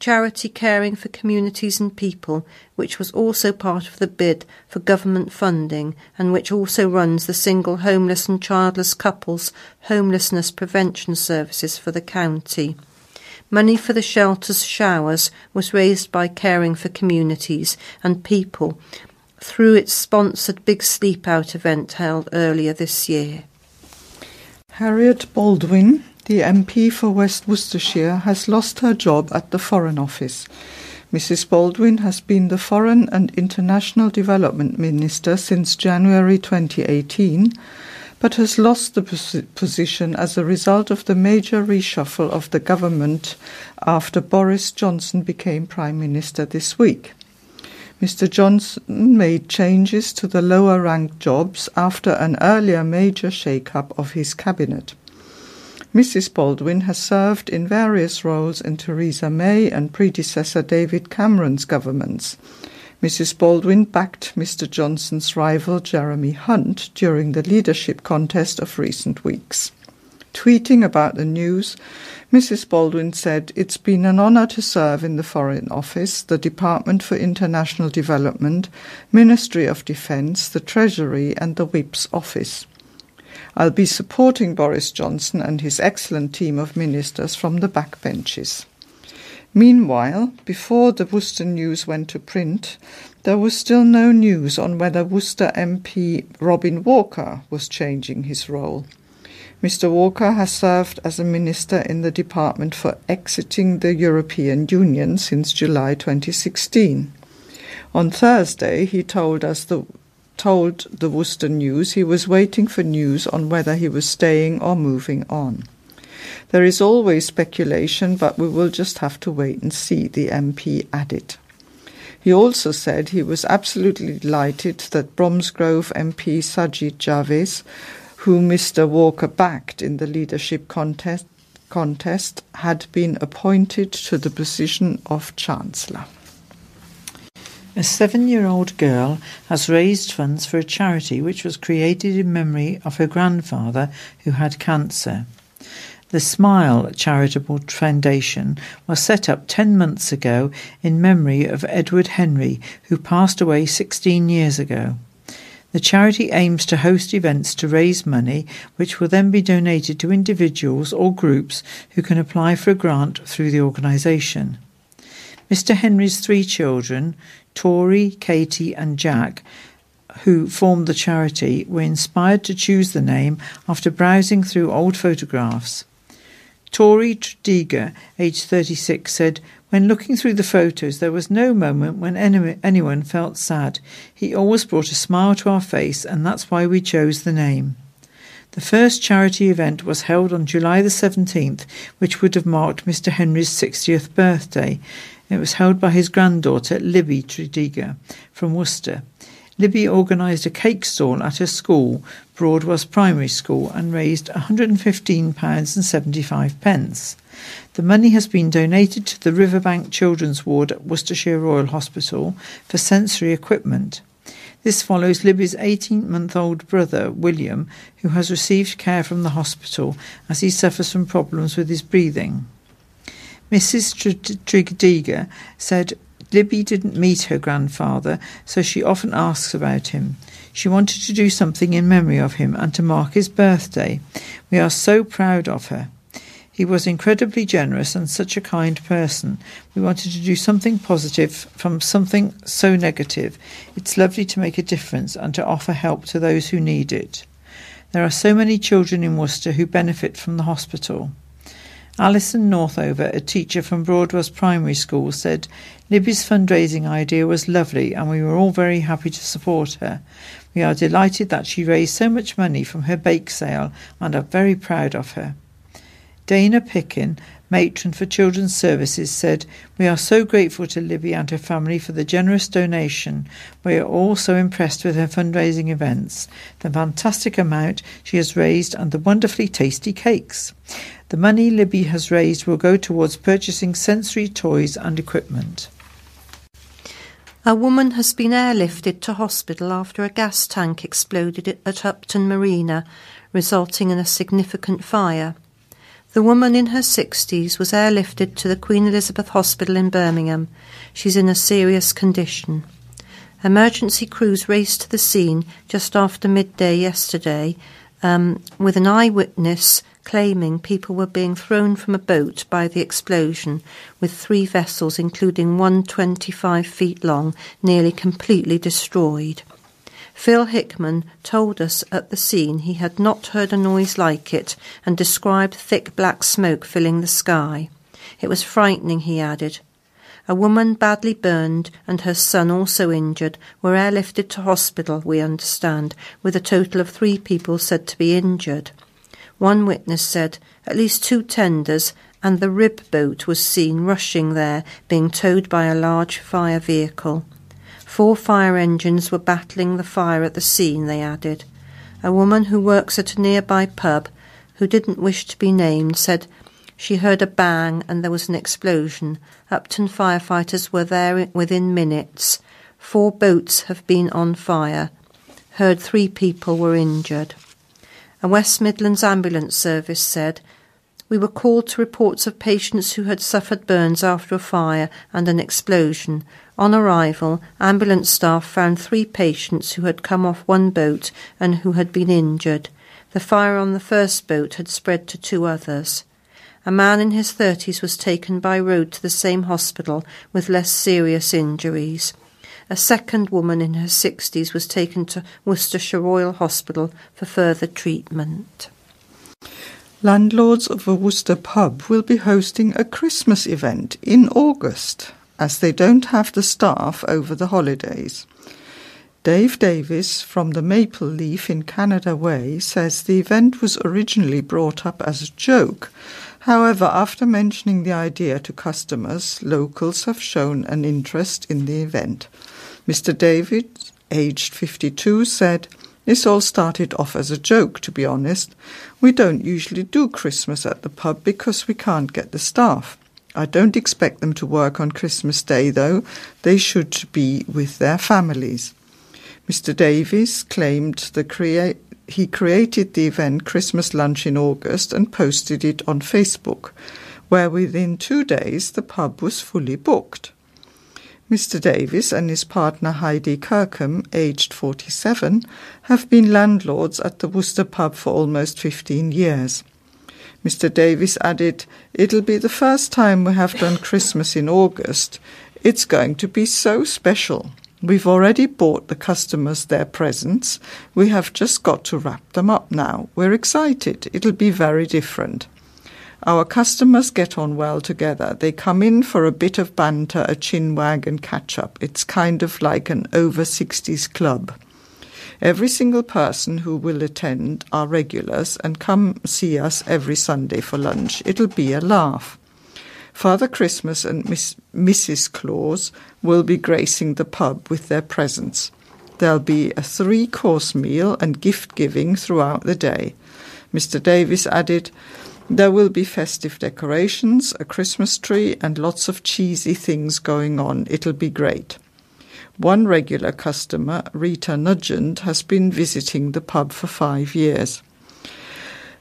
charity caring for communities and people, which was also part of the bid for government funding and which also runs the single homeless and childless couples homelessness prevention services for the county. Money for the shelter's showers was raised by Caring for Communities and People through its sponsored Big Sleep Out event held earlier this year. Harriet Baldwin, the M P for West Worcestershire, has lost her job at the Foreign Office. Missus Baldwin has been the Foreign and International Development Minister since January twenty eighteen, but has lost the pos- position as a result of the major reshuffle of the government after Boris Johnson became Prime Minister this week. Mister Johnson made changes to the lower-ranked jobs after an earlier major shake-up of his cabinet. Missus Baldwin has served in various roles in Theresa May and predecessor David Cameron's governments. Missus Baldwin backed Mister Johnson's rival Jeremy Hunt during the leadership contest of recent weeks. Tweeting about the news, Missus Baldwin said, "It's been an honour to serve in the Foreign Office, the Department for International Development, Ministry of Defence, the Treasury and the Whip's Office. I'll be supporting Boris Johnson and his excellent team of ministers from the backbenches." Meanwhile, before the Worcester news went to print, there was still no news on whether Worcester M P Robin Walker was changing his role. Mister Walker has served as a minister in the Department for Exiting the European Union since July twenty sixteen. On Thursday, he told us the, told the Worcester News he was waiting for news on whether he was staying or moving on. There is always speculation, but we will just have to wait and see, the M P added. He also said he was absolutely delighted that Bromsgrove M P Sajid Javis, who Mister Walker backed in the leadership contest, contest had been appointed to the position of Chancellor. A seven-year-old girl has raised funds for a charity which was created in memory of her grandfather who had cancer. The Smile Charitable Foundation was set up ten months ago in memory of Edward Henry, who passed away sixteen years ago. The charity aims to host events to raise money, which will then be donated to individuals or groups who can apply for a grant through the organisation. Mister Henry's three children, Tori, Katie and Jack, who formed the charity, were inspired to choose the name after browsing through old photographs. Tori Tredegar, aged thirty-six, said, "When looking through the photos, there was no moment when any- anyone felt sad. He always brought a smile to our face, and that's why we chose the name." The first charity event was held on July the seventeenth, which would have marked Mister Henry's sixtieth birthday. It was held by his granddaughter, Libby Tredegar, from Worcester. Libby organised a cake stall at her school, Broadwas Primary School, and raised one hundred fifteen pounds seventy-five. The money has been donated to the Riverbank Children's Ward at Worcestershire Royal Hospital for sensory equipment. This follows Libby's eighteen-month-old brother, William, who has received care from the hospital as he suffers from problems with his breathing. Missus Tredegar said Libby didn't meet her grandfather, so she often asks about him. She wanted to do something in memory of him and to mark his birthday. We are so proud of her. He was incredibly generous and such a kind person. We wanted to do something positive from something so negative. It's lovely to make a difference and to offer help to those who need it. There are so many children in Worcester who benefit from the hospital. Alison Northover, a teacher from Broadwas Primary School, said, "Libby's fundraising idea was lovely and we were all very happy to support her. We are delighted that she raised so much money from her bake sale and are very proud of her." Dana Pickin, matron for Children's Services, said, "We are so grateful to Libby and her family for the generous donation. We are all so impressed with her fundraising events, the fantastic amount she has raised and the wonderfully tasty cakes. The money Libby has raised will go towards purchasing sensory toys and equipment." A woman has been airlifted to hospital after a gas tank exploded at Upton Marina, resulting in a significant fire. The woman in her sixties was airlifted to the Queen Elizabeth Hospital in Birmingham. She's in a serious condition. Emergency crews raced to the scene just after midday yesterday, um, with an eyewitness claiming people were being thrown from a boat by the explosion, with three vessels, including one twenty-five feet long, nearly completely destroyed. Phil Hickman told us at the scene he had not heard a noise like it and described thick black smoke filling the sky. It was frightening, he added. A woman badly burned and her son also injured were airlifted to hospital, we understand, with a total of three people said to be injured. One witness said at least two tenders and the rib boat was seen rushing there, being towed by a large fire vehicle. Four fire engines were battling the fire at the scene, they added. A woman who works at a nearby pub, who didn't wish to be named, said she heard a bang and there was an explosion. Upton firefighters were there within minutes. Four boats have been on fire. Heard three people were injured. A West Midlands ambulance service said, "We were called to reports of patients who had suffered burns after a fire and an explosion. On arrival, ambulance staff found three patients who had come off one boat and who had been injured. The fire on the first boat had spread to two others. A man in his thirties was taken by road to the same hospital with less serious injuries. A second woman in her sixties was taken to Worcestershire Royal Hospital for further treatment." Landlords of a Worcester pub will be hosting a Christmas event in August, as they don't have the staff over the holidays. Dave Davis from the Maple Leaf in Canada Way says the event was originally brought up as a joke. However, after mentioning the idea to customers, locals have shown an interest in the event. Mister David, aged fifty-two, said, "This all started off as a joke, to be honest. We don't usually do Christmas at the pub because we can't get the staff. I don't expect them to work on Christmas Day, though. They should be with their families." Mister Davies claimed the crea- he created the event Christmas Lunch in August and posted it on Facebook, where within two days the pub was fully booked. Mister Davies and his partner Heidi Kirkham, aged forty-seven, have been landlords at the Worcester pub for almost fifteen years. Mister Davies added, "It'll be the first time we have done Christmas in August. It's going to be so special. We've already bought the customers their presents. We have just got to wrap them up now. We're excited. It'll be very different. Our customers get on well together. They come in for a bit of banter, a chin wag and catch-up. It's kind of like an over sixties club. Every single person who will attend are regulars and come see us every Sunday for lunch. It'll be a laugh. Father Christmas and Miss, Missus Claus will be gracing the pub with their presents. There'll be a three-course meal and gift-giving throughout the day." Mister Davies added, "There will be festive decorations, a Christmas tree, and lots of cheesy things going on. It'll be great." One regular customer, Rita Nugent, has been visiting the pub for five years.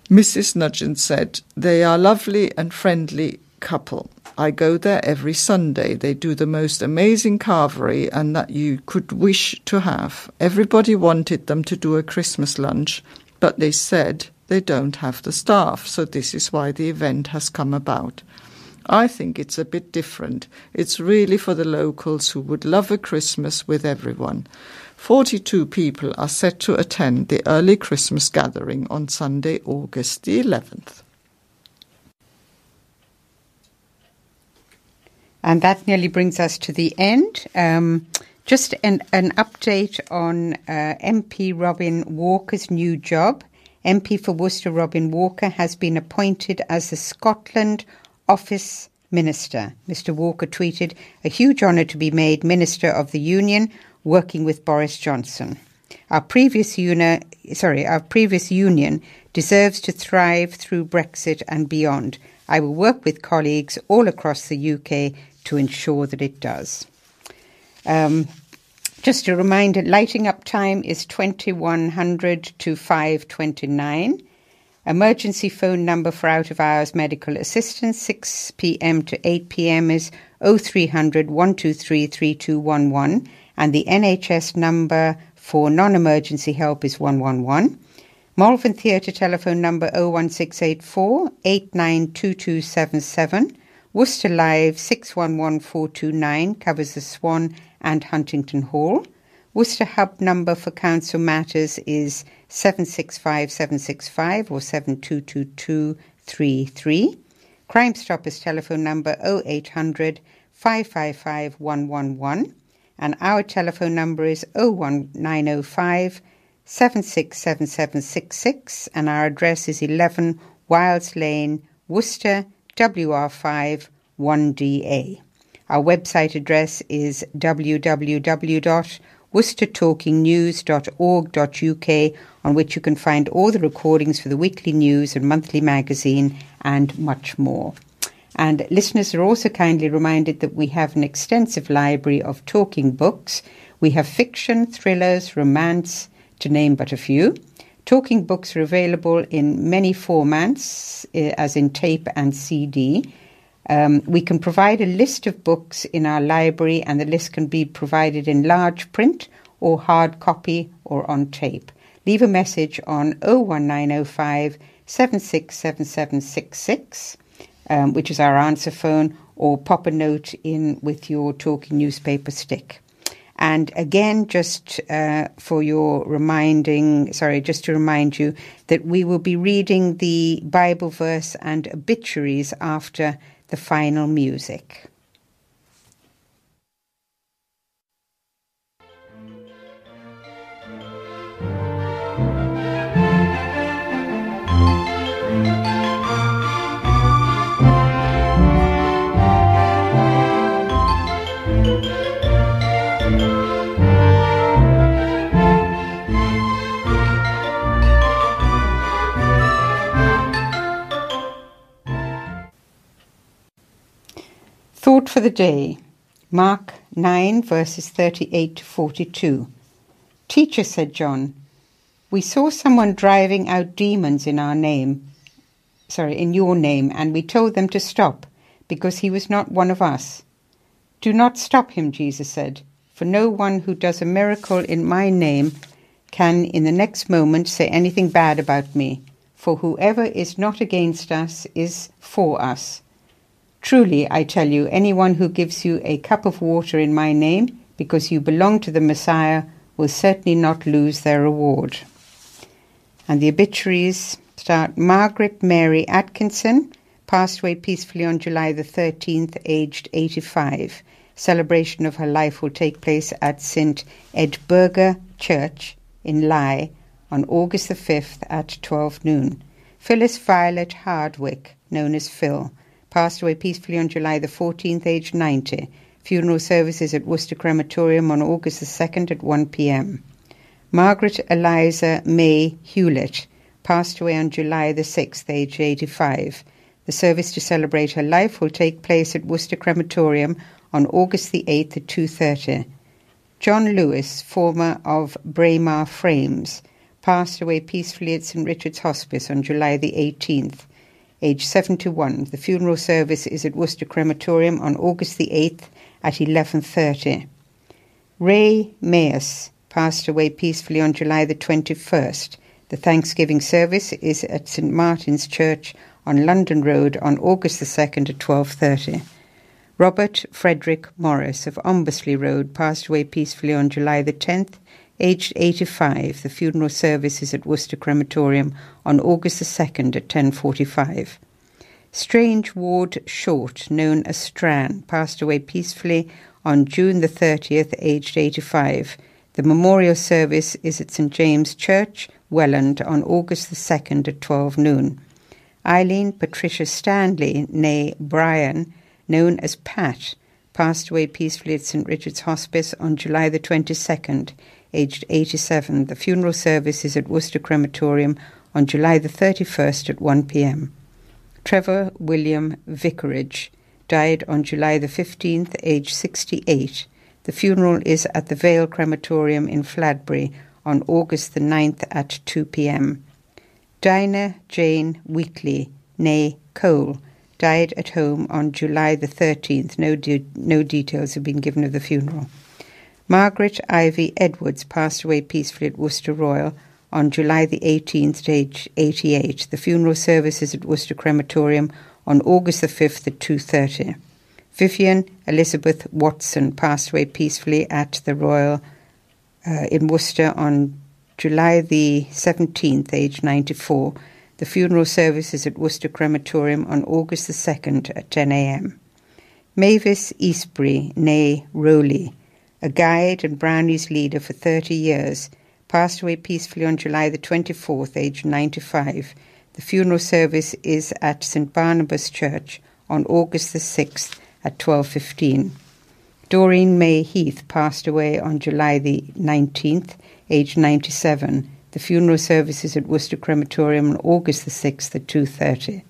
Missus Nugent said, "They are lovely and friendly couple. I go there every Sunday. They do the most amazing carvery and that you could wish to have. Everybody wanted them to do a Christmas lunch, but they said they don't have the staff, so this is why the event has come about. I think it's a bit different. It's really for the locals who would love a Christmas with everyone." forty-two people are set to attend the early Christmas gathering on Sunday, August the eleventh. And that nearly brings us to the end. Um, just an, an update on uh, M P Robin Walker's new job. M P for Worcester Robin Walker has been appointed as the Scotland Office Minister. Mister Walker tweeted, "A huge honour to be made Minister of the Union, working with Boris Johnson. Our previous, uni- sorry, our previous union deserves to thrive through Brexit and beyond. I will work with colleagues all across the U K to ensure that it does." Um, just a reminder, lighting up time is twenty-one hundred to five twenty-nine. Emergency phone number for out-of-hours medical assistance, six p.m. to eight p.m. is oh three hundred, one two three, three two one one. And the N H S number for non-emergency help is one one one. Malvern Theatre telephone number oh one six eight four, eight nine two two seven seven. Worcester Live six one one four two nine covers the Swan and Huntington Hall. Worcester Hub number for council matters is seven six five, seven six five or seven two two two three three. Crime Stoppers telephone number oh eight hundred, five five five, one one one. And our telephone number is oh one nine oh five, seven six seven seven six six, and our address is eleven Wilds Lane, Worcester, W R five, one D A. Our website address is w w w dot worcester talking news dot org dot u k, on which you can find all the recordings for the weekly news and monthly magazine and much more. And listeners are also kindly reminded that we have an extensive library of talking books. We have fiction, thrillers, romance, to name but a few. Talking books are available in many formats, as in tape and C D. Um, we can provide a list of books in our library, and the list can be provided in large print or hard copy or on tape. Leave a message on oh one nine oh five, seven six seven seven six six, um, which is our answer phone, or pop a note in with your talking newspaper stick. And again, just uh, for your reminding, sorry, just to remind you that we will be reading the Bible verse and obituaries after the final music. Thought for the day, Mark nine, verses thirty-eight to forty-two. Teacher, said John, we saw someone driving out demons in our name, sorry, in your name, and we told them to stop, because he was not one of us. Do not stop him, Jesus said, for no one who does a miracle in my name can in the next moment say anything bad about me, for whoever is not against us is for us. Truly, I tell you, anyone who gives you a cup of water in my name, because you belong to the Messiah, will certainly not lose their reward. And the obituaries start. Margaret Mary Atkinson passed away peacefully on July the thirteenth, aged eighty-five. Celebration of her life will take place at Saint Edburgh Church in Lye on August the fifth at twelve noon. Phyllis Violet Hardwick, known as Phil, passed away peacefully on July the fourteenth, aged ninety. Funeral services at Worcester Crematorium on August the second at one p.m. Margaret Eliza May Hewlett passed away on July the sixth, aged eighty-five. The service to celebrate her life will take place at Worcester Crematorium on August the eighth at two thirty. John Lewis, former of Braemar Frames, passed away peacefully at Saint Richard's Hospice on July the eighteenth. Age seventy-one. The funeral service is at Worcester Crematorium on August the eighth at eleven thirty. Ray Mayes passed away peacefully on July the twenty-first. The Thanksgiving service is at Saint Martin's Church on London Road on August the second at twelve thirty. Robert Frederick Morris of Ombersley Road passed away peacefully on July the tenth, aged eighty-five. The funeral service is at Worcester Crematorium on August the second at ten forty-five. Strange Ward Short, known as Stran, passed away peacefully on June the thirtieth, aged eighty-five. The memorial service is at Saint James Church, Welland, on August the second at twelve noon. Eileen Patricia Stanley, née Brian, known as Pat, passed away peacefully at Saint Richard's Hospice on July the twenty-second, aged eighty-seven. The funeral service is at Worcester Crematorium on July the thirty-first at one p.m. Trevor William Vicarage died on July the fifteenth, aged sixty-eight. The funeral is at the Vale Crematorium in Fladbury on August the ninth at two p.m. Dinah Jane Wheatley, née Cole, died at home on July the thirteenth. No, de- no details have been given of the funeral. Margaret Ivy Edwards passed away peacefully at Worcester Royal on July the eighteenth, aged eighty-eight. The funeral service is at Worcester Crematorium on August the fifth at two thirty. Vivian Elizabeth Watson passed away peacefully at the Royal uh, in Worcester on July the seventeenth, aged ninety-four. The funeral service is at Worcester Crematorium on August the second at ten a.m. Mavis Eastbury, née Rowley, a guide and Brownies leader for thirty years, passed away peacefully on July the twenty-fourth, aged ninety-five. The funeral service is at Saint Barnabas Church on August the sixth at twelve fifteen. Doreen May Heath passed away on July the nineteenth, aged ninety-seven. The funeral service is at Worcester Crematorium on August the sixth at two thirty.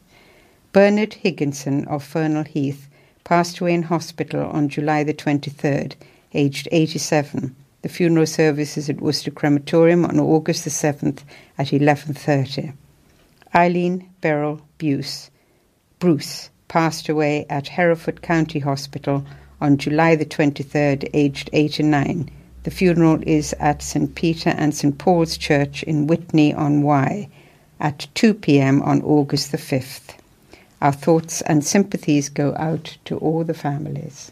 Bernard Higginson of Fernal Heath passed away in hospital on July the twenty-third, aged eighty-seven. The funeral service is at Worcester Crematorium on August the seventh at eleven thirty. Eileen Beryl Bruce, Bruce passed away at Hereford County Hospital on July the twenty-third, aged eighty-nine. The funeral is at Saint Peter and Saint Paul's Church in Whitney-on-Wye at two p.m. on August the fifth. Our thoughts and sympathies go out to all the families.